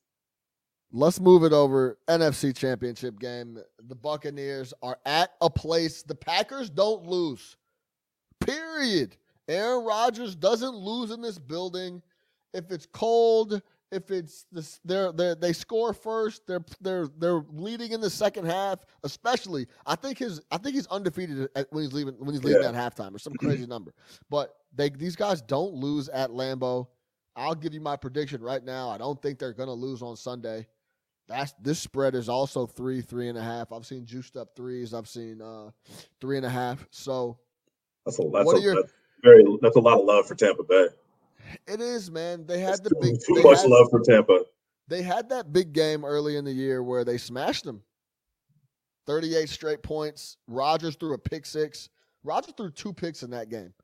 Let's move it over. N F C Championship game. The Buccaneers are at a place the Packers don't lose. Period. Aaron Rodgers doesn't lose in this building. If it's cold, if it's this, they're, they're, they score first, they're they're they're leading in the second half. Especially, I think his I think he's undefeated at, when he's leaving when he's leaving yeah. at halftime or some crazy number. But they these guys don't lose at Lambeau. I'll give you my prediction right now. I don't think they're gonna lose on Sunday. That's this spread is also three three and a half. I've seen juiced up threes. I've seen uh, three and a half. So that's a that's what are your Very, that's a lot of love for Tampa Bay. It is, man. They had it's the big too much had, love for Tampa. They had that big game early in the year where they smashed them. thirty-eight straight points. Rodgers threw a pick six. Rodgers threw two picks in that game.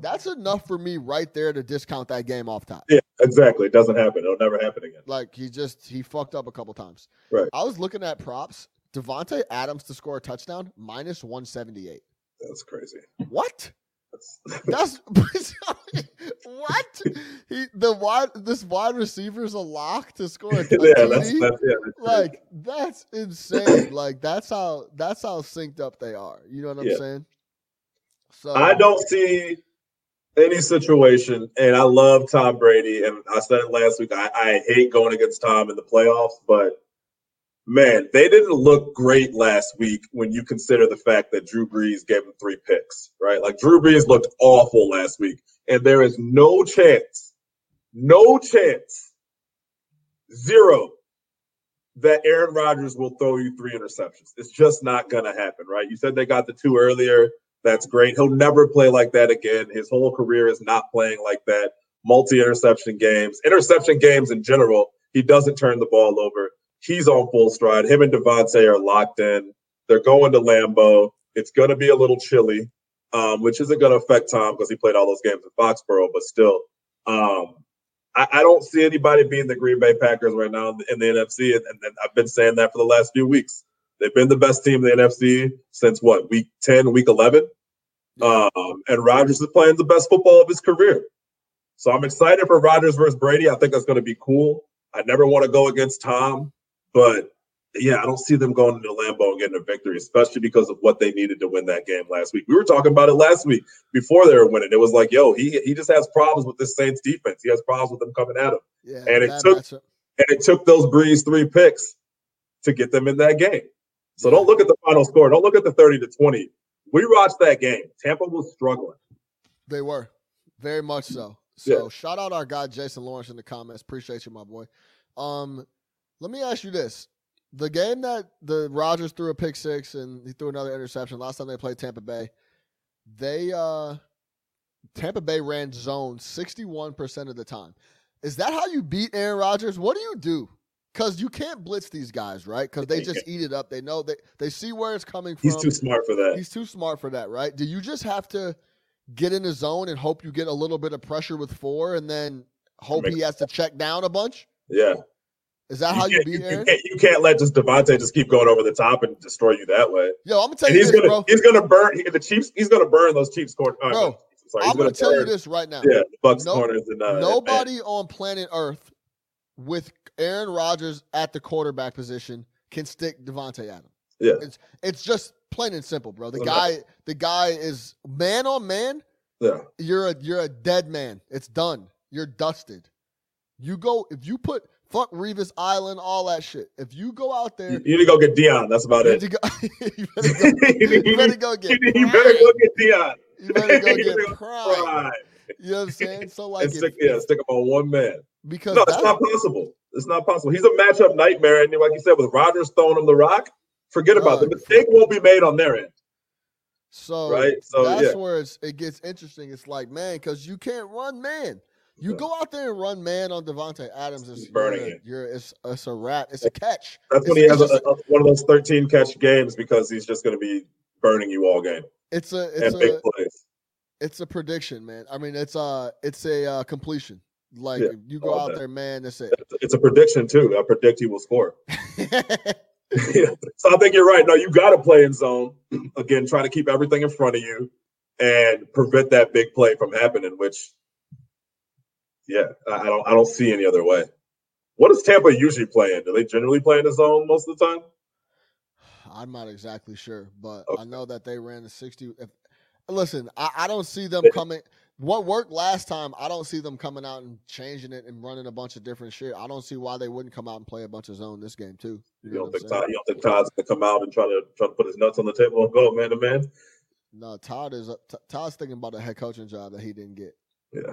That's enough for me right there to discount that game off top. Yeah, exactly. It doesn't happen. It'll never happen again. Like he just he fucked up a couple times. Right. I was looking at props. Davante Adams to score a touchdown minus one seventy eight. That's crazy. What? That's what he the wide this wide receiver's a lock to score a T D? Yeah, that's, that's, yeah, that's like that's insane. Like that's how that's how synced up they are. You know what I'm yeah. saying? So I don't see any situation, and I love Tom Brady, and I said it last week. I, I hate going against Tom in the playoffs, but man, they didn't look great last week when you consider the fact that Drew Brees gave them three picks, right? Like, Drew Brees looked awful last week, and there is no chance, no chance zero that Aaron Rodgers will throw you three interceptions. It's just not going to happen, right? You said they got the two earlier. That's great. He'll never play like that again. His whole career is not playing like that. Multi-interception games, interception games in general, he doesn't turn the ball over. He's on full stride. Him and Davante are locked in. They're going to Lambeau. It's going to be a little chilly, um, which isn't going to affect Tom because he played all those games in Foxborough, but still. Um, I, I don't see anybody being the Green Bay Packers right now in the N F C, and, and I've been saying that for the last few weeks. They've been the best team in the N F C since, what, week ten, week eleven? Um, and Rodgers is playing the best football of his career. So I'm excited for Rodgers versus Brady. I think that's going to be cool. I never want to go against Tom, but, yeah, I don't see them going into Lambeau and getting a victory, especially because of what they needed to win that game last week. We were talking about it last week before they were winning. It was like, yo, he he just has problems with this Saints defense. He has problems with them coming at him. Yeah, and it took matchup. and it took those Breeze three picks to get them in that game. So don't look at the final score. Don't look at the thirty to twenty. We watched that game. Tampa was struggling. They were. Very much so. So yeah. Shout out our guy, Jason Lawrence, in the comments. Appreciate you, my boy. Um, let me ask you this. The game that the Rodgers threw a pick six and he threw another interception, last time they played Tampa Bay, they uh, Tampa Bay ran zone sixty-one percent of the time. Is that how you beat Aaron Rodgers? What do you do? Because you can't blitz these guys, right? Because they just eat it up. They know they, they see where it's coming from. He's too smart for that. He's too smart for that, right? Do you just have to get in the zone and hope you get a little bit of pressure with four and then hope he has to check down a bunch? Yeah. Is that how you beat Aaron? You can't, you can't let just Davante just keep going over the top and destroy you that way. Yo, I'm gonna tell you this, bro. He's gonna burn the Chiefs. He's gonna burn those Chiefs corners. Bro, I'm gonna tell you this right now. Yeah, Bucks corners and uh, nobody on planet Earth with Aaron Rodgers at the quarterback position can stick Davante Adams. Yeah, it's it's just plain and simple, bro. The guy, the guy is man on man. Yeah, you're a you're a dead man. It's done. You're dusted. You go if you put. Fuck Revis Island, all that shit. If you go out there, you need to go get Dion. That's about you it. Go, you, better go, you better go get. You better go get Dion. You better go get Prime. You know what I'm saying? So like, stick, it, yeah, stick up on one man. Because no, it's not possible. It's not possible. He's a matchup nightmare, and like you said, with Rodgers throwing him the rock, forget right. about it. The mistake won't be made on their end. So right, so that's yeah. where it's, it gets interesting. It's like, man, because you can't run, man. You go out there and run man on Davante Adams. It's burning you're, it. You're, it's, it's a wrap. It's a catch. That's it's, when he has a, a, one of those thirteen-catch games because he's just going to be burning you all game. It's a it's and a it's a prediction, man. I mean, it's a it's a uh, completion. Like yeah, if you go out that. there, man. That's it. It's a prediction too. I predict he will score. So I think you're right. No, you got to play in zone again. Try to keep everything in front of you and prevent that big play from happening, which. Yeah, I don't. I don't see any other way. What does Tampa usually play in? Do they generally play in the zone most of the time? I'm not exactly sure, but okay. I know that they ran the sixty. If, listen, I, I don't see them coming. What worked last time, I don't see them coming out and changing it and running a bunch of different shit. I don't see why they wouldn't come out and play a bunch of zone this game too. You, you know don't think Todd, you don't think Todd's gonna come out and try to try to put his nuts on the table and go man to man? No, Todd is Todd's thinking about a head coaching job that he didn't get. Yeah.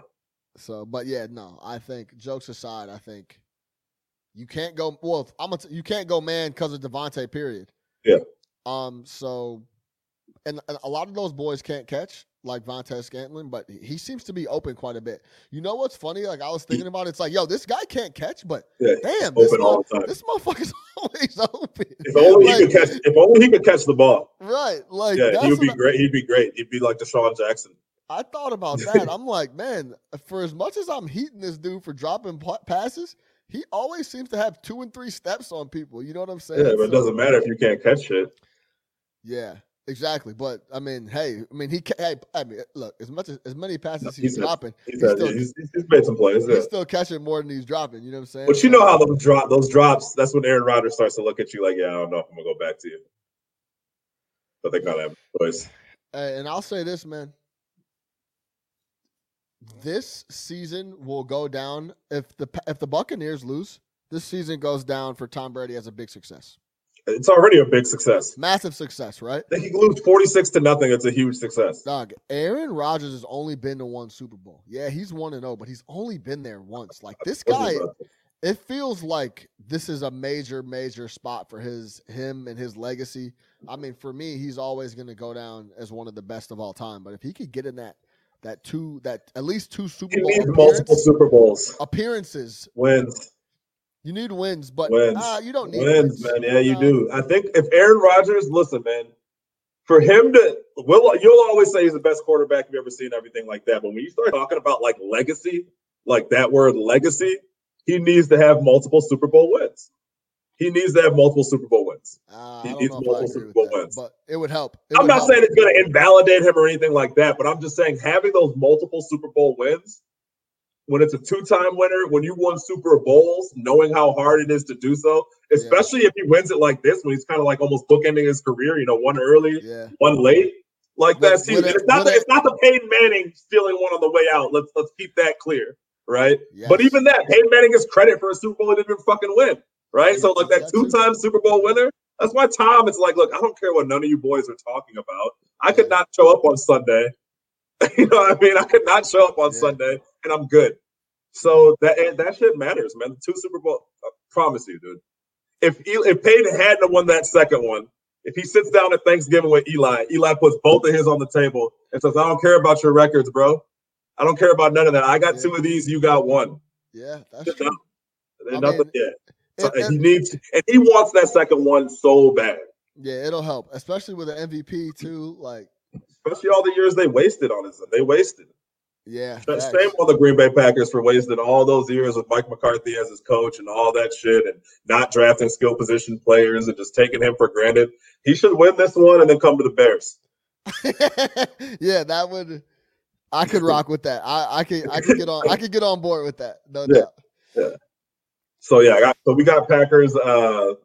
So, but yeah, no, I think jokes aside, I think you can't go, well, I'm a t- you can't go man because of Davante, period. Yeah. Um, so, and, and a lot of those boys can't catch like Vontaze Scantling, but he seems to be open quite a bit. You know what's funny? Like I was thinking about it, it's like, yo, this guy can't catch, but yeah, damn, this, mo- this motherfucker's always open. If only like, he could catch, if only he could catch the ball. Right. Like, yeah, he would be I- great. He'd be great. He'd be like Deshaun Jackson. I thought about that. I'm like, man, for as much as I'm heating this dude for dropping p- passes, he always seems to have two and three steps on people. You know what I'm saying? Yeah, but so, it doesn't matter if you can't catch it. Yeah, exactly. But I mean, hey, I mean, he can, hey, I mean, look, as much as, as many passes no, he's, he's dropping, he's, he's, still, he's, he's made some plays. He's yeah. still catching more than he's dropping. You know what I'm saying? But you know how those drop, those drops. That's when Aaron Rodgers starts to look at you like, yeah, I don't know if I'm gonna go back to you. But they gotta have a choice. Hey, and I'll say this, man. This season will go down if the if the Buccaneers lose. This season goes down for Tom Brady as a big success. It's already a big success, massive success, right? They can lose forty-six to nothing. It's a huge success. Dog, Aaron Rodgers has only been to one Super Bowl. Yeah, he's one and zero, but he's only been there once. Like this guy, it feels like this is a major, major spot for his him and his legacy. I mean, for me, he's always going to go down as one of the best of all time. But if he could get in that that two that at least two Super Bowls, multiple Super Bowls appearances, wins. You need wins, but wins. Uh, you don't need wins, wins. man. Yeah, you uh, do. I think if Aaron Rodgers, listen, man, for him to, we'll, you'll always say he's the best quarterback you've ever seen, everything like that. But when you start talking about like legacy, like that word legacy. He needs to have multiple Super Bowl wins. He needs to have multiple Super Bowl wins. Uh, he needs multiple Super Bowl that, wins. But it would help. It I'm would not help. saying it's going to invalidate him or anything like that, but I'm just saying having those multiple Super Bowl wins, when it's a two-time winner, when you won Super Bowls, knowing how hard it is to do so, especially yeah. if he wins it like this, when he's kind of like almost bookending his career, you know, one early, yeah. one late. Like would, that season. It, it's, not the, it, it's not the Peyton Manning stealing one on the way out. Let's, let's keep that clear. Right, yes. But even that, Peyton Manning gets credit for a Super Bowl he didn't even fucking win. Right, yeah, so like that two-time Super Bowl winner. That's why Tom is like, look, I don't care what none of you boys are talking about. I could yeah. not show up on Sunday. You know what I mean? I could not show up on yeah. Sunday, and I'm good. So that and that shit matters, man. Two Super Bowl, I promise you, dude. If if Peyton hadn't won that second one, if he sits down at Thanksgiving with Eli, Eli puts both of his on the table and says, "I don't care about your records, bro. I don't care about none of that. I got yeah. two of these. You got one." Yeah, that's true. Nothing, nothing mean, yet. So, it, and he needs, and he wants that second one so bad. Yeah, it'll help, especially with an M V P too. Like, especially all the years they wasted on it. They wasted. Yeah. Same on the Green Bay Packers for wasting all those years with Mike McCarthy as his coach and all that shit, and not drafting skill position players and just taking him for granted. He should win this one and then come to the Bears. Yeah, that would. I could rock with that. I, I could I could get on I could get on board with that. No yeah, doubt. Yeah. So yeah, I got, so we got Packers, uh,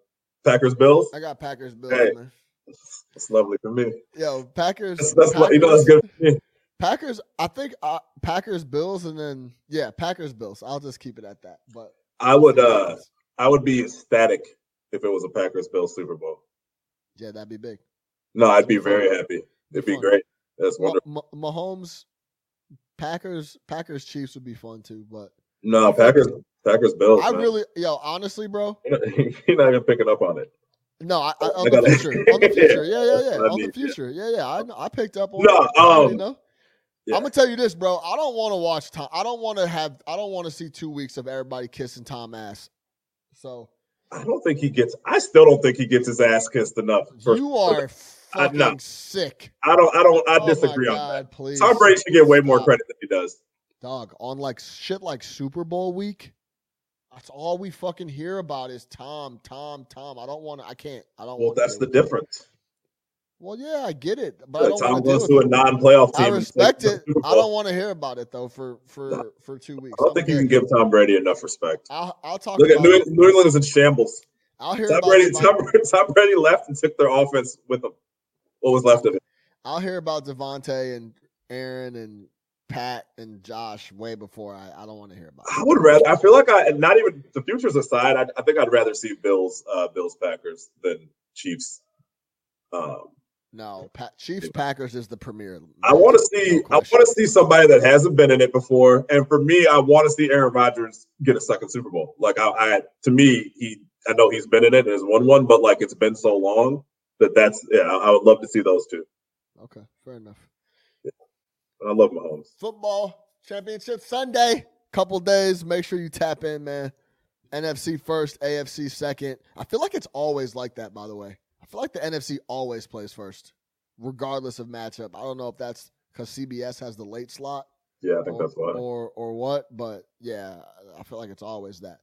Packers Bills. I got Packers Bills. Hey, man. That's, that's lovely for me. Yo, Packers. That's, that's Packers, you know, that's good for me. Packers. I think uh, Packers Bills, and then yeah, Packers Bills. I'll just keep it at that. But I would uh, I would be ecstatic if it was a Packers Bills Super Bowl. Yeah, that'd be big. No, I'd be, be very fun. happy. It'd be, be great. That's wonderful. M- Mahomes. Packers, Packers, Chiefs would be fun too, but no, Packers, Packers, Bills. I man. really, yo, honestly, bro, you're not, you're not even picking up on it. No, I, I, on, I the future, on the future, yeah, yeah, yeah, on the future, yeah, yeah. I, I picked up on. No, that, um, you know? yeah. I'm gonna tell you this, bro. I don't want to watch Tom. I don't want to have. I don't want to see two weeks of everybody kissing Tom ass. So I don't think he gets. I still don't think he gets his ass kissed enough. For, you are. For I'm not sick. I don't. I don't. I oh disagree God, on that. Please. Tom Brady should get way Stop. more credit than he does. Dog, on like shit, like Super Bowl week. That's all we fucking hear about is Tom, Tom, Tom. I don't want to. I can't. I don't. Well, that's the difference. It. Well, yeah, I get it, but yeah, I don't Tom goes to a non-playoff team. I respect it. I don't want to hear about it though for for, no. for two weeks. I don't I'm think you can give Tom Brady enough respect. I'll, I'll talk. Look about at New England, New England is in shambles. I'll hear Tom about Brady. Tom, Tom Brady left and took their offense with him. What was left of it? I'll hear about Davante and Aaron and Pat and Josh way before I, I don't want to hear about it. I would rather. I feel like I not even the futures aside. I, I think I'd rather see Bills, uh, Bills, Packers than Chiefs. Um, no, pa- Chiefs, yeah. Packers is the premier. I want to see. No I want to see somebody that hasn't been in it before. And for me, I want to see Aaron Rodgers get a second Super Bowl. Like I, I to me, he I know he's been in it and has won one, but like it's been so long. That that's yeah, I would love to see those two. Okay, fair enough. Yeah. I love Mahomes. Football championship Sunday, couple days. Make sure you tap in, man. N F C first, A F C second. I feel like it's always like that. By the way, I feel like the N F C always plays first, regardless of matchup. I don't know if that's because C B S has the late slot. Yeah, I think or, that's why. Or or what? But yeah, I feel like it's always that.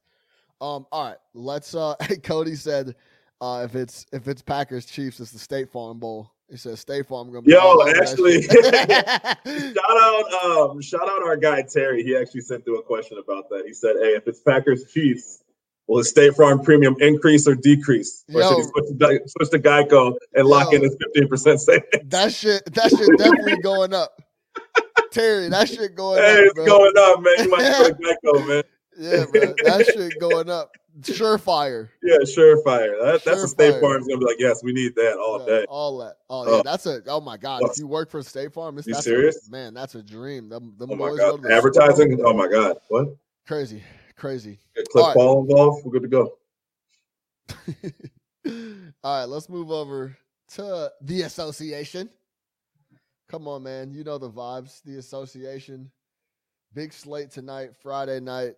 Um, all right, let's. Uh, Cody said. Uh, if it's if it's Packers Chiefs, it's the State Farm Bowl. It says State Farm. Gonna be yo, actually, shout out, um, shout out our guy Terry. He actually sent through a question about that. He said, "Hey, if it's Packers Chiefs, will the State Farm premium increase or decrease? Or yo, should he switch to, switch to Geico and yo, lock in his fifteen percent savings?" That shit, that shit definitely going up. Terry, that shit going hey, up. Hey, it's bro. going up, man. You might switch to Geico, man. Yeah, bro, that shit going up. Surefire. Yeah, surefire. That, sure that's a State Farm's gonna be like, yes, we need that all yeah, day. All that. Oh yeah, uh, that's a. Oh my God, if you work for State Farm, it's you that's serious? A, man, that's a dream. Them, them oh my God, advertising. Store. Oh my God, what? Crazy, Crazy. Get click ball involved. We're good to go. All right, let's move over to the association. Come on, man. You know the vibes. The association. Big slate tonight, Friday night.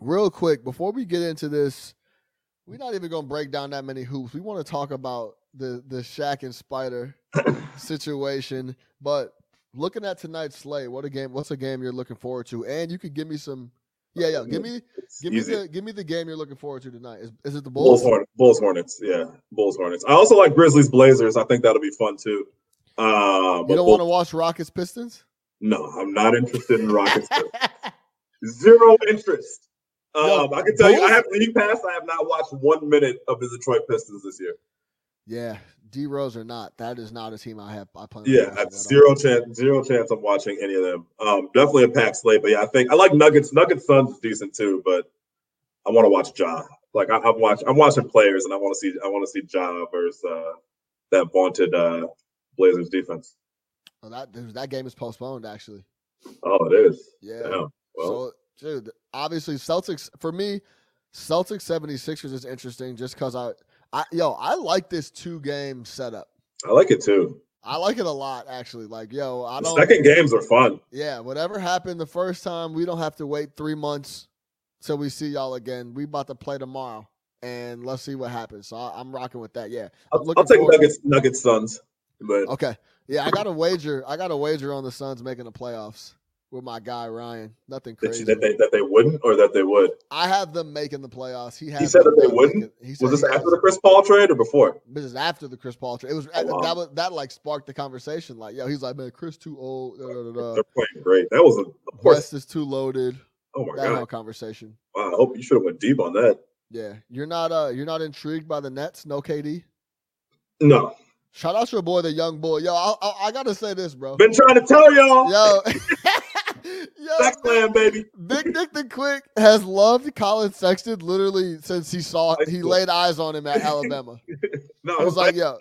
Real quick, before we get into this, we're not even going to break down that many hoops. We want to talk about the, the Shaq and Spider situation. But looking at tonight's slate, what a game! What's a game you're looking forward to? And you could give me some, yeah, yeah. Give me, give me the, give me the game you're looking forward to tonight. Is, is it the Bulls? Bulls Hornets. Bulls Hornets. Yeah, Bulls Hornets. I also like Grizzlies Blazers. I think that'll be fun too. Uh, you don't want to watch Rockets Pistons? No, I'm not interested in Rockets. Zero interest. Um, Yo, I can tell Bulls? you, I have in the past, I have not watched one minute of the Detroit Pistons this year. Yeah, D Rose or not, that is not a team I have. I plan. Yeah, I have zero chance, zero chance of watching any of them. Um, definitely a packed slate, but yeah, I think I like Nuggets. Nuggets Suns is decent too, but I want to watch Ja. Like I, I'm watching, I'm watching players, and I want to see, I want to see Ja versus uh, that vaunted uh, Blazers defense. Oh, that dude, that game is postponed actually. Oh, it is. Yeah. Damn. Well. So, dude, obviously Celtics for me, Celtics seventy-sixers is interesting just because I, I yo, I like this two game setup. I like it too. I like it a lot actually. Like yo, I don't. The second games are fun. Yeah, whatever happened the first time, we don't have to wait three months till we see y'all again. We about to play tomorrow, and let's see what happens. So I, I'm rocking with that. Yeah, I'll, I'll take Nuggets, to... Nuggets, Suns. But okay, yeah, I got a wager. I got a wager on the Suns making the playoffs. With my guy Ryan, nothing crazy. That they, that they wouldn't, or that they would. I have them making the playoffs. He, has he said that they wouldn't. Making, was this after has, the Chris Paul trade or before? This is after the Chris Paul trade. It was, oh, wow. that was that like sparked the conversation. Like, yo, he's like, man, Chris too old. Da, da, da. They're playing great. That was a West is too loaded. Oh my that god, whole conversation. Wow, I hope you should have went deep on that. Yeah, you're not. Uh, you're not intrigued by the Nets? No, K D. No. Shout out to your boy, the young boy. Yo, I, I, I gotta say this, bro. Been trying to tell y'all. Yo. Yo, Sexton, baby. Big Nick the Quick has loved Colin Sexton literally since he saw he laid eyes on him at Alabama. No, I was like, yo,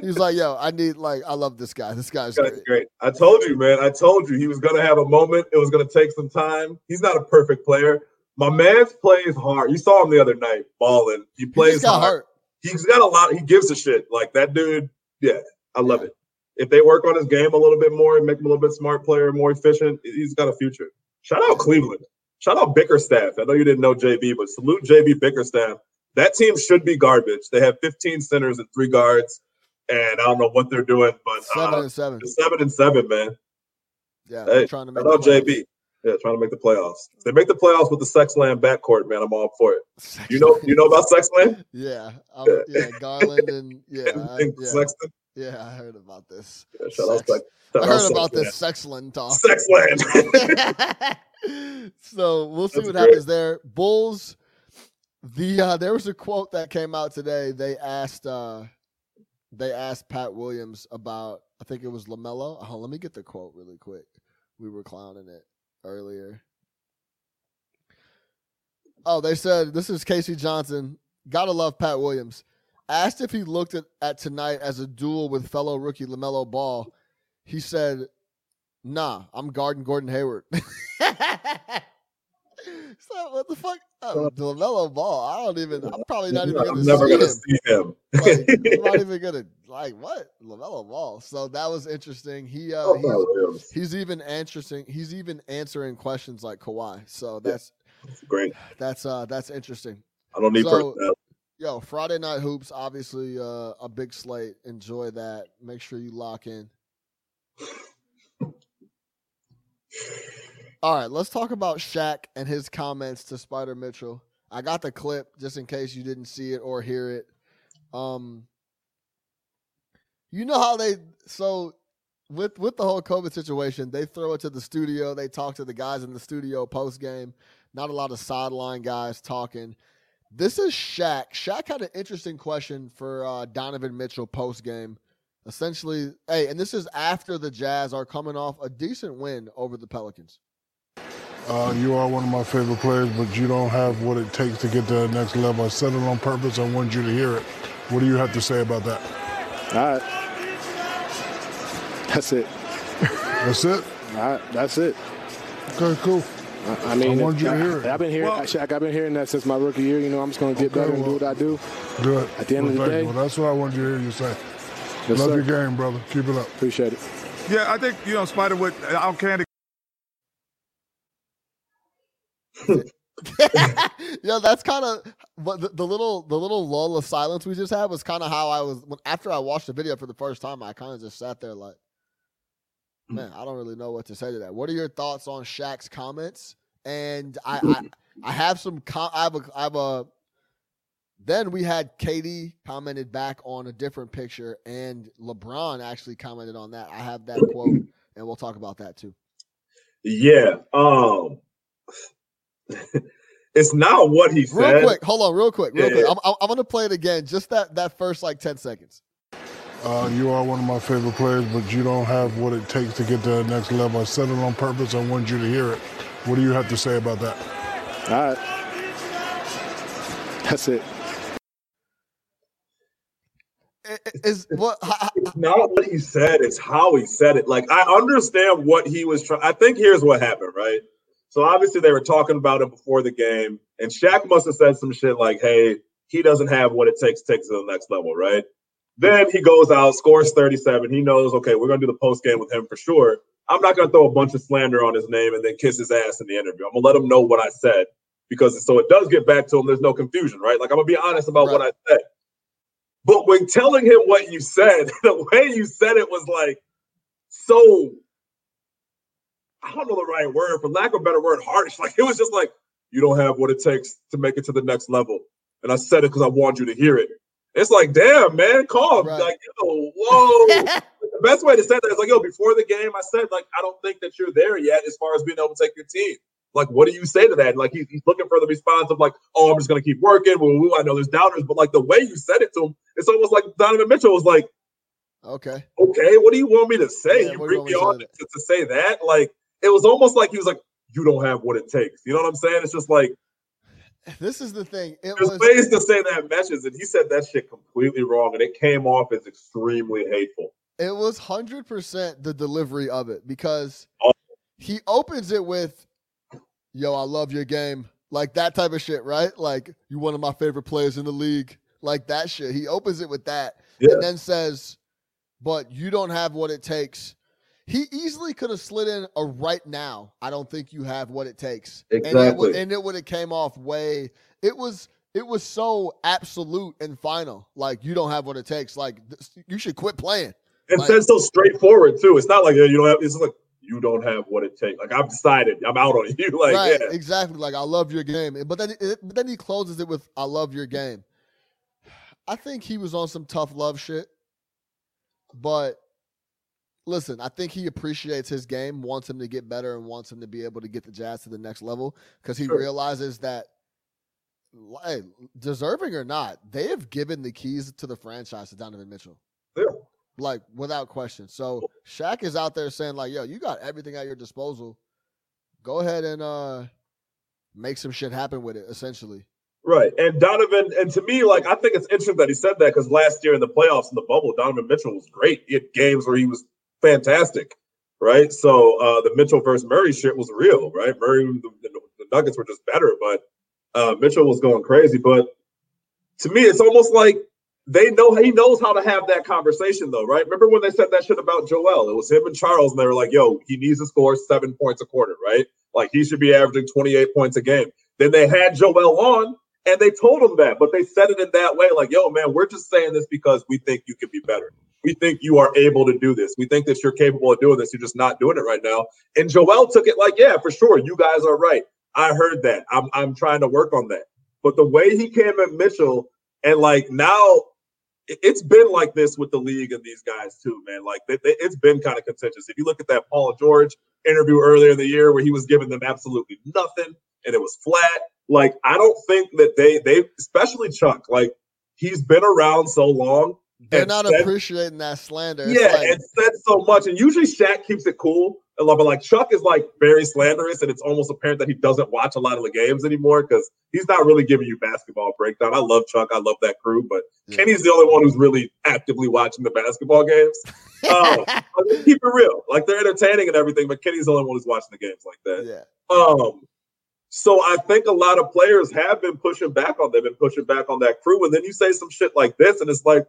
he's like, yo, I need like, I love this guy. This guy's great. great. I told you, man. I told you he was gonna have a moment. It was gonna take some time. He's not a perfect player. My man's plays hard. You saw him the other night balling. He plays he just got hard. Hurt. He's got a lot. He gives a shit. Like that dude. Yeah, I love yeah. it. If they work on his game a little bit more and make him a little bit smart player, more efficient, he's got a future. Shout out Cleveland. Shout out Bickerstaff. I know you didn't know J B, but salute J B Bickerstaff. That team should be garbage. They have fifteen centers and three guards, and I don't know what they're doing, but seven uh, and seven, seven and seven, man. Yeah, hey, trying to make shout out J B. Yeah, trying to make the playoffs. If they make the playoffs with the Sexland backcourt, man, I'm all for it. Sexland. You know, you know about Sexland? Yeah, um, yeah, Garland and yeah, and, and I, yeah. Sexton. Yeah, I heard about this. Yeah, shout out Sex. Shout I heard out about Sexland. This Sexland talk. Sexland. So we'll see That's what great. happens there. Bulls. The uh, there was a quote that came out today. They asked, uh, they asked Pat Williams about. I think it was LaMelo. Oh, let me get the quote really quick. We were clowning it earlier. Oh, they said this is Casey Johnson. Gotta love Pat Williams. Asked if he looked at, at tonight as a duel with fellow rookie LaMelo Ball, he said, nah, I'm guarding Gordon Hayward. So, what the fuck? Oh, LaMelo Ball, I don't even, I'm probably not even going to see him. I'm never going to see him. Like, I'm not even going to, like, what? LaMelo Ball. So that was interesting. He uh, oh, he's, he's even answering, he's even answering questions like Kawhi. So that's, that's great. That's, uh, that's interesting. I don't need so, personality. Yo, Friday Night Hoops, obviously uh, a big slate. Enjoy that. Make sure you lock in. All right, let's talk about Shaq and his comments to Spider Mitchell. I got the clip just in case you didn't see it or hear it. Um, you know how they – so with, with the whole COVID situation, they throw it to the studio. They talk to the guys in the studio post-game. Not a lot of sideline guys talking. This is Shaq. Shaq had an interesting question for uh, Donovan Mitchell post-game. Essentially, hey, and this is after the Jazz are coming off a decent win over the Pelicans. Uh, you are one of my favorite players, but you don't have what it takes to get to the next level. I said it on purpose. I wanted you to hear it. What do you have to say about that? All right. That's it. That's it? All right, that's it. Okay, cool. I, I mean, I wanted you I, to hear it. I've been hearing, well, Shaq, I've been hearing that since my rookie year. You know, I'm just going to get okay, better and well, do what I do. Good. At the end well, of the day. You. Well, that's what I wanted you to hear you say. Yes, Love sir. your game, brother. Keep it up. Appreciate it. Yeah, I think, you know, Spiderwood, Al Candy. Yeah, that's kind of what the, the little the little lull of silence we just had was kind of how I was when, after I watched the video for the first time. I kind of just sat there like, man, I don't really know what to say to that. What are your thoughts on Shaq's comments? And I I, I have some com- I have a I have a. Then we had Katie commented back on a different picture, and LeBron actually commented on that. I have that quote, and we'll talk about that too. Yeah. Um. It's not what he said. Real quick, hold on, real quick, real yeah. quick. I'm, I'm, I'm going to play it again, just that, that first, like, ten seconds. Uh, you are one of my favorite players, but you don't have what it takes to get to the next level. I said it on purpose. I wanted you to hear it. What do you have to say about that? All right. That's it. Is what how, it's not what he said. It's how he said it. Like, I understand what he was trying. I think here's what happened, right? So obviously they were talking about it before the game, and Shaq must have said some shit like, hey, he doesn't have what it takes to take to the next level, right? Then he goes out, scores thirty-seven. He knows, okay, we're going to do the post game with him for sure. I'm not going to throw a bunch of slander on his name and then kiss his ass in the interview. I'm going to let him know what I said, because so it does get back to him. There's no confusion, right? Like, I'm going to be honest about right. what I said. But when telling him what you said, the way you said it was like so – I don't know the right word, for lack of a better word, harsh. Like, it was just like, you don't have what it takes to make it to the next level. And I said it because I wanted you to hear it. It's like, damn, man, calm. Right. Like, yo, whoa. The best way to say that is like, yo, before the game, I said, like, I don't think that you're there yet as far as being able to take your team. Like, what do you say to that? And like, he's, he's looking for the response of like, oh, I'm just going to keep working. Well, I know there's doubters, but like the way you said it to him, it's almost like Donovan Mitchell was like, okay, okay, what do you want me to say? Yeah, you bring me on to, to say that? Like, it was almost like he was like, you don't have what it takes. You know what I'm saying? It's just like, this is the thing. It there's was, ways to say that meshes, and he said that shit completely wrong, and it came off as extremely hateful. It was one hundred percent the delivery of it, because oh. he opens it with, yo, I love your game. Like that type of shit, right? Like, you're one of my favorite players in the league. Like that shit. He opens it with that yeah. and then says, but you don't have what it takes. He easily could have slid in a right now. I don't think you have what it takes. Exactly. And it would have came off way. It was it was so absolute and final. Like, you don't have what it takes. Like, this, you should quit playing. It like, says so straightforward too. It's not like you don't have. It's like you don't have what it takes. Like, I've decided. I'm out on you. Like right, yeah. exactly. Like, I love your game. But then it, but then he closes it with I love your game. I think he was on some tough love shit, but. Listen, I think he appreciates his game, wants him to get better, and wants him to be able to get the Jazz to the next level, because he sure. realizes that, hey, deserving or not, they have given the keys to the franchise to Donovan Mitchell. Yeah. Like, without question. So, Shaq is out there saying, like, yo, you got everything at your disposal. Go ahead and uh, make some shit happen with it, essentially. Right. And Donovan, and to me, like, I think it's interesting that he said that, because last year in the playoffs in the bubble, Donovan Mitchell was great. He had games where he was fantastic, right? So uh, the Mitchell versus Murray shit was real, right? Murray, the, the Nuggets were just better, but uh, Mitchell was going crazy. But to me, it's almost like they know he knows how to have that conversation, though, right? Remember when they said that shit about Joel? It was him and Charles, and they were like, "Yo, he needs to score seven points a quarter, right? Like he should be averaging twenty-eight points a game." Then they had Joel on, and they told him that, but they said it in that way, like, "Yo, man, we're just saying this because we think you could be better. We think you are able to do this. We think that you're capable of doing this. You're just not doing it right now." And Joel took it like, yeah, for sure. You guys are right. I heard that. I'm I'm trying to work on that. But the way he came at Mitchell, and like now it's been like this with the league and these guys too, man. Like they, they, it's been kind of contentious. If you look at that Paul George interview earlier in the year where he was giving them absolutely nothing and it was flat. Like, I don't think that they, they especially Chuck, like he's been around so long. They're not said, appreciating that slander. It's yeah, like, it's said so much. And usually Shaq keeps it cool. I love it. Like, Chuck is, like, very slanderous, and it's almost apparent that he doesn't watch a lot of the games anymore because he's not really giving you basketball breakdown. I love Chuck. I love that crew. But yeah. Kenny's the only one who's really actively watching the basketball games. um, keep it real. Like, they're entertaining and everything, but Kenny's the only one who's watching the games like that. Yeah. Um, So I think a lot of players have been pushing back on them and pushing back on that crew. And then you say some shit like this, and it's like,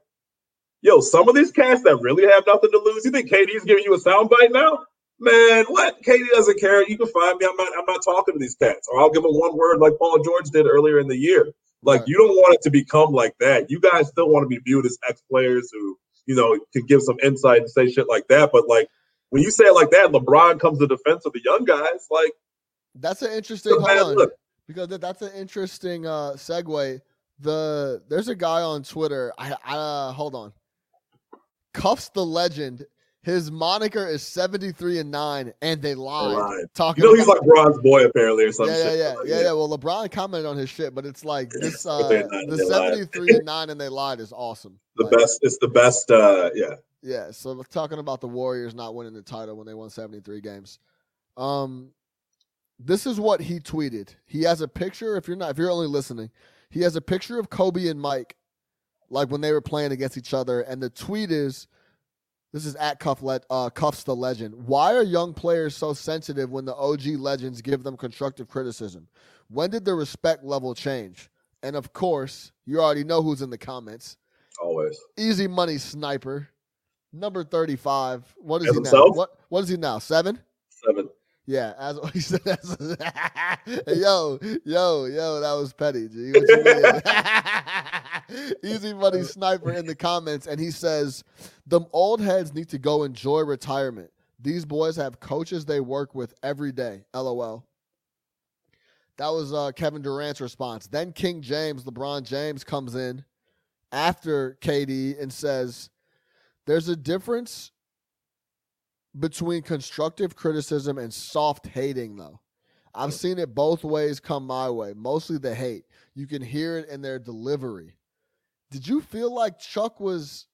yo, some of these cats that really have nothing to lose. You think K D's giving you a soundbite now? Man, what? K D doesn't care. You can find me. I'm not I'm not talking to these cats. Or I'll give them one word like Paul George did earlier in the year. Like, you don't want it to become like that. You guys still want to be viewed as ex-players who, you know, can give some insight and say shit like that. But, like, when you say it like that, LeBron comes to the defense of the young guys. Like, that's an interesting on, because that's an interesting uh, segue. The there's a guy on Twitter. I, I hold on. Cuffs the legend. His moniker is seventy-three and nine, and they lied. lied. Talking, you know, he's like LeBron's boy apparently, or something. Yeah, yeah, yeah, like yeah, yeah. Well, LeBron commented on his shit, but it's like this. Uh, the seventy-three and nine, and they lied is awesome. The like, best. It's the best. Uh, yeah. Yeah. So we're talking about the Warriors not winning the title when they won seventy-three games. Um, this is what he tweeted. He has a picture. If you're not, if you're only listening, he has a picture of Kobe and Mike, like when they were playing against each other, and the tweet is. This is at Cuff Le- uh, Cuffs the Legend. Why are young players so sensitive when the O G legends give them constructive criticism? When did the respect level change? And, of course, you already know who's in the comments. Always. Easy Money Sniper. Number thirty-five. What is as he himself? Now? What, what is he now? Seven? Seven. Yeah. As, he said, as, yo, yo, yo, that was petty. G. What you mean? Easy Money Sniper in the comments, and he says, them old heads need to go enjoy retirement. These boys have coaches they work with every day. LOL. That was uh, Kevin Durant's response. Then King James, LeBron James, comes in after K D and says, there's a difference between constructive criticism and soft hating, though. I've seen it both ways come my way, mostly the hate. You can hear it in their delivery. Did you feel like Chuck was,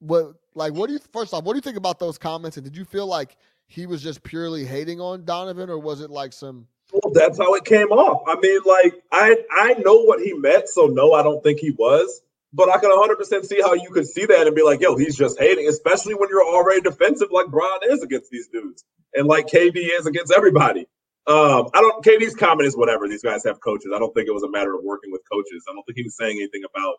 what, like, what do you, first off, what do you think about those comments? And did you feel like he was just purely hating on Donovan, or was it like some? Well, that's how it came off. I mean, like, I, I know what he meant. So no, I don't think he was, but I can one hundred percent see how you could see that and be like, yo, he's just hating, especially when you're already defensive, like Bron is against these dudes and like K D is against everybody. Um, I don't, K D's comment is whatever. These guys have coaches. I don't think it was a matter of working with coaches. I don't think he was saying anything about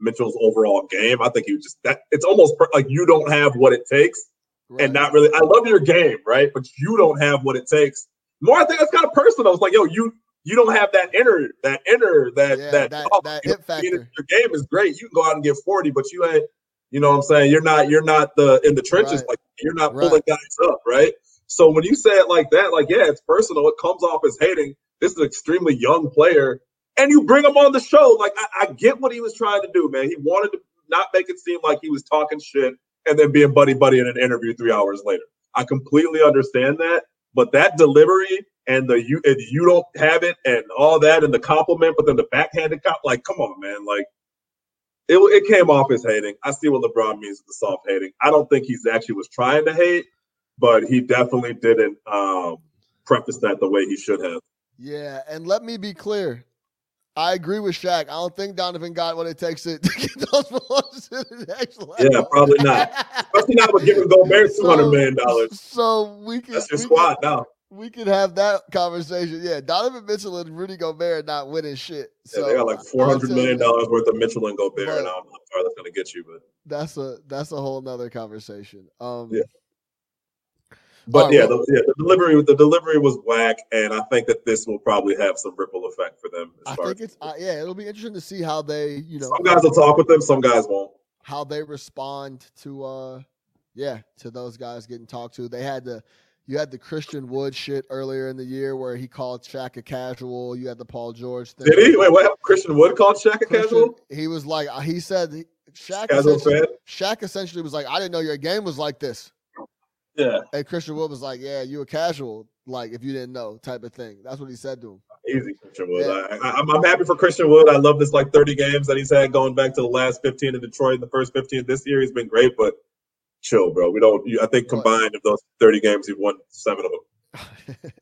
Mitchell's overall game. I think he was just that. It's almost per, like you don't have what it takes, right. And not really. I love your game, right? But you don't have what it takes. More, I think that's kind of personal. It's like, yo, you you don't have that inner, that inner, that yeah, that, that, that hit know, factor. Your game is great. You can go out and get forty, but you ain't. You know what I'm saying? You're not. You're not the in the trenches. Right. Like you're not pulling right. guys up, right? So when you say it like that, like, yeah, it's personal. It comes off as hating. This is an extremely young player. And you bring him on the show. Like, I, I get what he was trying to do, man. He wanted to not make it seem like he was talking shit and then being buddy-buddy in an interview three hours later. I completely understand that. But that delivery and the you and you don't have it and all that and the compliment, but then the backhanded cop, like, come on, man. Like, it, it came off as hating. I see what LeBron means with the soft hating. I don't think he's actually was trying to hate. But he definitely didn't um, preface that the way he should have. Yeah, and let me be clear. I agree with Shaq. I don't think Donovan got what it takes to get those belongs to the next level. Yeah, probably not. Especially not with giving Gobert two hundred million dollars. So we can, That's your we squad can, now. We could have that conversation. Yeah, Donovan Mitchell and Rudy Gobert not winning shit. So yeah, they got like four hundred million dollars worth of Mitchell and Gobert, but, and I don't know how far that's going to get you. But that's a, that's a whole nother conversation. Um, yeah. But, right, yeah, well, the, yeah, the delivery the delivery was whack, and I think that this will probably have some ripple effect for them. As I far think as it's uh, yeah, it'll be interesting to see how they, you know, some guys will talk with them, some guys won't. How they respond to, uh, yeah, to those guys getting talked to. They had the, you had the Christian Wood shit earlier in the year where he called Shaq a casual. You had the Paul George thing. Did he? Wait, what? Christian Wood called Shaq a Christian, casual? He was like, he said, Shaq essentially, Shaq essentially was like, I didn't know your game was like this. Yeah, and Christian Wood was like, "Yeah, you were casual, like if you didn't know, type of thing." That's what he said to him. Easy, Christian Wood. Yeah. I, I, I'm, I'm happy for Christian Wood. I love this like thirty games that he's had going back to the last fifteen in Detroit. The first fifteen this year, he's been great, but chill, bro. We don't. You, I think combined of those thirty games, he won seven of them. But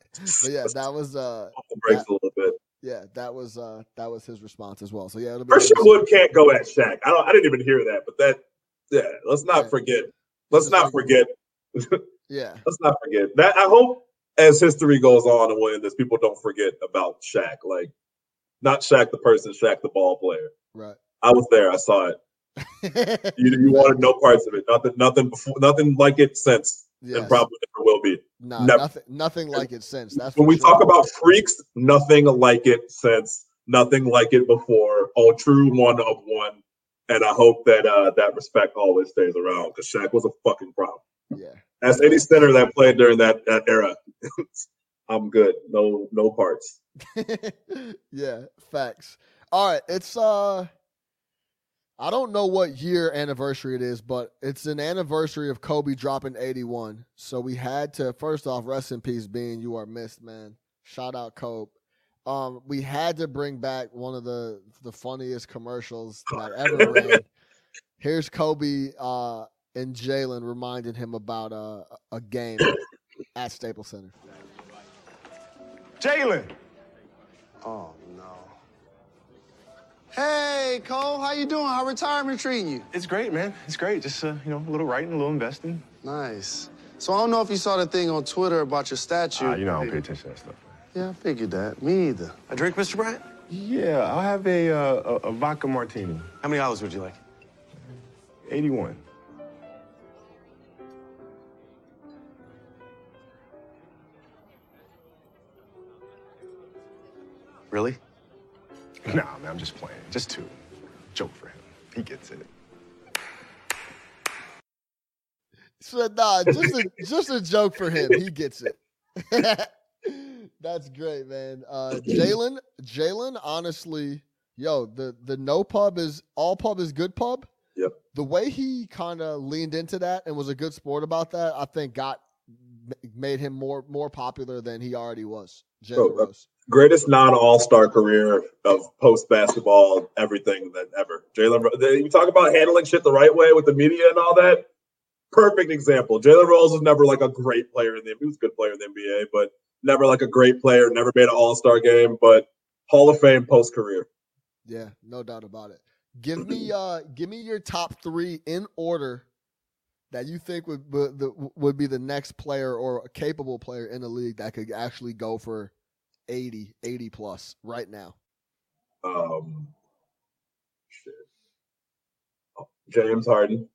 yeah, that was uh, the breaks that, a little bit. Yeah, that was uh, that was his response as well. So yeah, it'll be Christian Wood can't go at Shaq. I don't. I didn't even hear that, but that. Yeah, let's not yeah. forget. Let's not forget. yeah, let's not forget that. I hope as history goes on and when this, people don't forget about Shaq. Like, not Shaq the person, Shaq the ball player. Right. I was there. I saw it. you you wanted no parts of it. Nothing. Nothing before. Nothing like it since. Yes. And probably never will be. Nah, never. Nothing. Nothing like it since. That's when we sure. talk about freaks. Nothing like it since. Nothing like it before. All true, one of one. And I hope that uh, that respect always stays around, because Shaq was a fucking problem. Yeah. As any center that played during that, that era, I'm good. No, no parts. Yeah, facts. All right, it's uh, I don't know what year anniversary it is, but it's an anniversary of Kobe dropping eighty-one. So we had to, first off, rest in peace, Bean. You are missed, man. Shout out Kobe. Um, we had to bring back one of the the funniest commercials that I ever ran. Here's Kobe uh, and Jalen reminding him about uh, a game at Staples Center. Jalen. Oh no. Hey Cole, how you doing? How retirement treating you? It's great, man. It's great. Just uh, you know, a little writing, a little investing. Nice. So I don't know if you saw the thing on Twitter about your statue. Uh, you know, I don't pay attention to that stuff. Yeah, I figured that. Me either. A drink, Mister Bryant? Yeah, I'll have a, uh, a, a vodka martini. How many olives would you like? eighty-one. Really? Nah, man, I'm just playing. Just two. Joke for him. He gets it. So, nah, just a, just a joke for him. He gets it. That's great, man. Uh, Jalen, Jalen, honestly, yo, the, the no pub is all pub is good pub. Yep. The way he kind of leaned into that and was a good sport about that, I think got made him more more popular than he already was. Jalen Rose. Uh, greatest non-all-star career of post-basketball, everything that ever. Jalen Rose, you talk about handling shit the right way with the media and all that. Perfect example. Jalen Rose was never like a great player in the N B A. He was a good player in the N B A, but never like a great player, never made an all-star game, but Hall of Fame post-career. Yeah, no doubt about it. Give me uh, give me your top three in order that you think would would be the next player or a capable player in the league that could actually go for eighty, eighty plus right now. Um, shit. James Harden.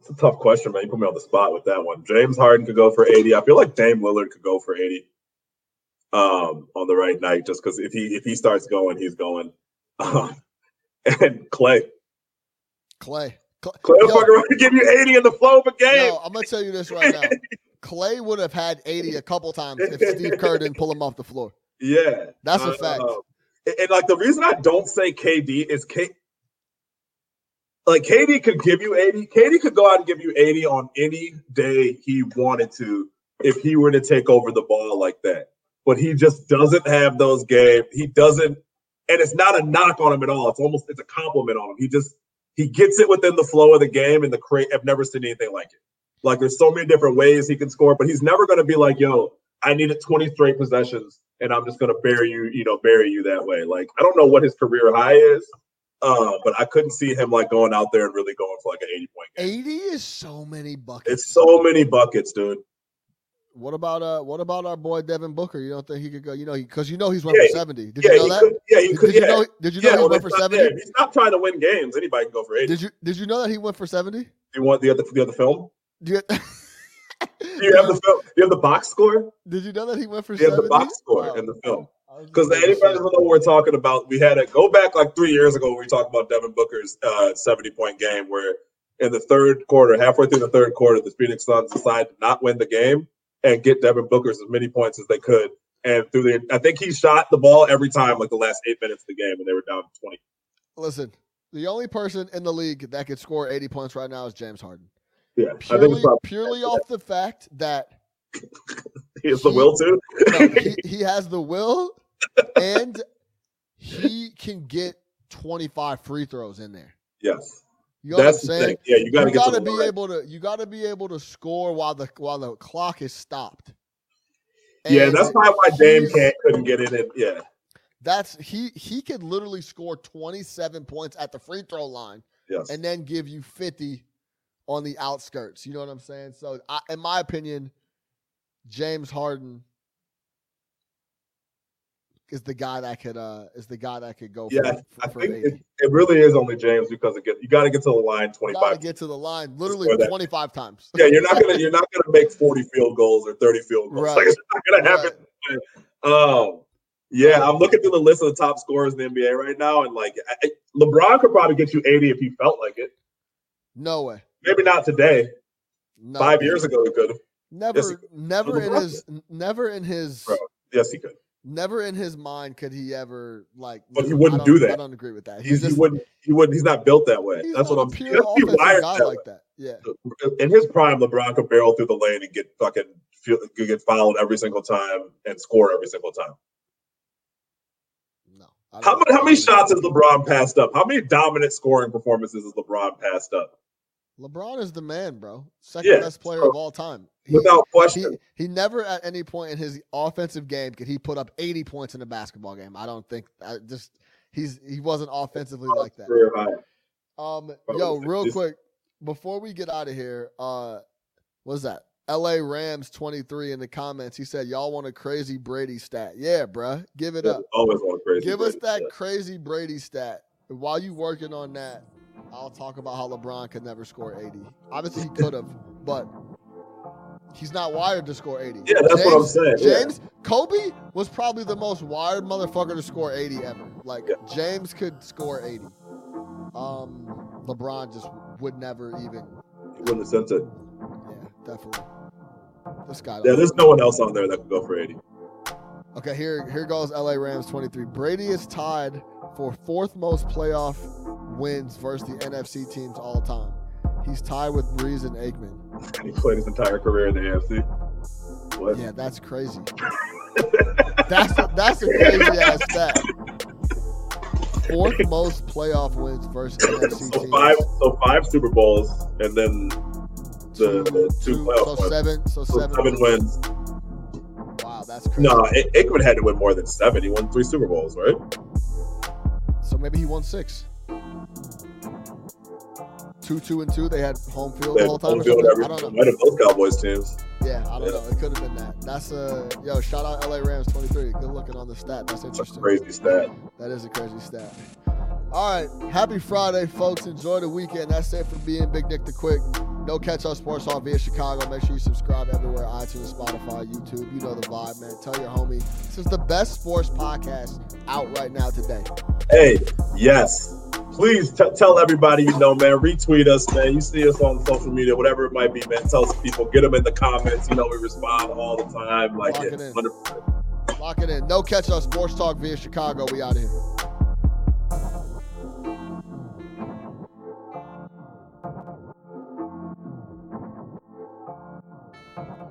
It's a tough question, man. You put me on the spot with that one. James Harden could go for eighty. I feel like Dame Lillard could go for eighty um, on the right night, just because if he if he starts going, he's going. Um, and Clay. Clay. Clay, Clay yo, fucking around to give you eighty in the flow of a game. Yo, I'm going to tell you this right now. Clay would have had eighty a couple times if Steve Kerr didn't pull him off the floor. Yeah. That's uh, a fact. Uh, and, and, like, the reason I don't say K D is K. Like, K D could give you eighty. K D could go out and give you eighty on any day he wanted to if he were to take over the ball like that. But he just doesn't have those games. He doesn't – and it's not a knock on him at all. It's almost – it's a compliment on him. He just – he gets it within the flow of the game, and the cra- I've never seen anything like it. Like, there's so many different ways he can score, but he's never going to be like, yo, I needed twenty straight possessions, and I'm just going to bury you, you know, bury you that way. Like, I don't know what his career high is. Uh, but I couldn't see him like going out there and really going for like an eighty-point game. eighty is so many buckets. It's so many buckets, dude. What about uh? What about our boy Devin Booker? You don't think he could go? You know, because you know he's went yeah, for seventy. Did yeah, you know that? Could, yeah, he could. Did, yeah. You know, did you know yeah, he well, went for seventy? He's not trying to win games. Anybody can go for eighty. Did you Did you know that he went for seventy? Do you want the other the other film? Do you, do you have the film? Do you have the box score? Did you know that he went for? Do you seventy? Have the box score wow. and the film. Because anybody who knows what we're talking about, we had it go back like three years ago when we talked about Devin Booker's uh, seventy-point game where in the third quarter, halfway through the third quarter, the Phoenix Suns decided to not win the game and get Devin Booker's as many points as they could. And through the, I think he shot the ball every time like the last eight minutes of the game when they were down twenty. Listen, the only person in the league that could score eighty points right now is James Harden. Yeah. Purely, I think probably- purely yeah. off the fact that he has he, the will to. No, he, he has the will. And he can get twenty-five free throws in there. Yes. You know That's what I'm saying? Yeah, you gotta, you gotta, gotta be right. able to you gotta be able to score while the while the clock is stopped. And yeah, that's probably why Dame can't couldn't get in it. Yeah. That's he he could literally score twenty-seven points at the free throw line yes. and then give you fifty on the outskirts. You know what I'm saying? So, I, in my opinion, James Harden is the guy that could uh, is the guy that could go. Yeah, for, I for think it, it really is only James because it get, you got to get to the line twenty-five. Got to get to the line literally twenty-five times. Yeah, you're not gonna you're not gonna make forty field goals or thirty field goals. Right. Like it's not gonna happen. Right. Um, yeah, I'm looking through the list of the top scorers in the N B A right now, and like I, LeBron could probably get you eighty if he felt like it. No way. Maybe not today. No. Five years ago, he could have. Never, yes, he could. never LeBron in could. his, never in his. Bro, yes, he could. Never in his mind could he ever like. But he wouldn't do that. I don't agree with that. He's, he's just, he wouldn't. He wouldn't. He's not built that way. That's what I'm. He's not a pure offensive guy like that. Yeah. In his prime, LeBron could barrel through the lane and get fucking could get fouled every single time and score every single time. No. How many how many shots has LeBron passed up? How many dominant scoring performances has LeBron passed up? LeBron is the man, bro. Second yeah, best player so, of all time. He, without question. He, he never at any point in his offensive game could he put up eighty points in a basketball game. I don't think I just he's he wasn't offensively oh, like that. Um bro, yo, real this, quick, before we get out of here, uh what's that? L A Rams twenty-three in the comments. He said, y'all want a crazy Brady stat. Yeah, bruh. Give it up. Always want crazy Give Brady us that stat. crazy Brady stat. And while you working on that, I'll talk about how LeBron could never score eighty. Obviously, he could have, but he's not wired to score eighty. Yeah, that's James, what I'm saying. James, yeah. Kobe was probably the most wired motherfucker to score eighty ever. Like, yeah. James could score eighty. Um, LeBron just would never even. He wouldn't have sent it. Yeah, definitely. This guy. Yeah, there's no one else on there that could go for eighty. Okay, here, here goes L A Rams twenty-three. Brady is tied for fourth most playoff wins versus the N F C teams all time. He's tied with Breeze and Aikman. He played his entire career in the N F C. What? Yeah, that's crazy. that's a, that's a crazy ass stat. Fourth most playoff wins versus N F C so teams. Five, so five Super Bowls and then the two, two playoff so wins. Seven, so, so seven, seven wins. wins. Wow, that's crazy. No, Aikman had to win more than seven. He won three Super Bowls, right? So maybe he won six. Two, two, and two. They had home field the whole time. Or something? Every, I don't know. Might have both Cowboys teams. Yeah, I don't yeah. know. It could have been that. That's a yo. Shout out L A Rams twenty-three. Good looking on the stat. That's interesting. That's a crazy stat. That is a crazy stat. All right. Happy Friday, folks. Enjoy the weekend. That's it for being Big Nick the Quick. No Catch-Up Sports Talk via Chicago. Make sure you subscribe everywhere: iTunes, Spotify, YouTube. You know the vibe, man. Tell your homie. This is the best sports podcast out right now today. Hey, yes. Please t- tell everybody you know, man. Retweet us, man. You see us on social media, whatever it might be, man. Tell some people. Get them in the comments. You know, we respond all the time. Like, Lock it in. one hundred percent. Lock it in. No Catch-Up Sports Talk via Chicago. We out of here.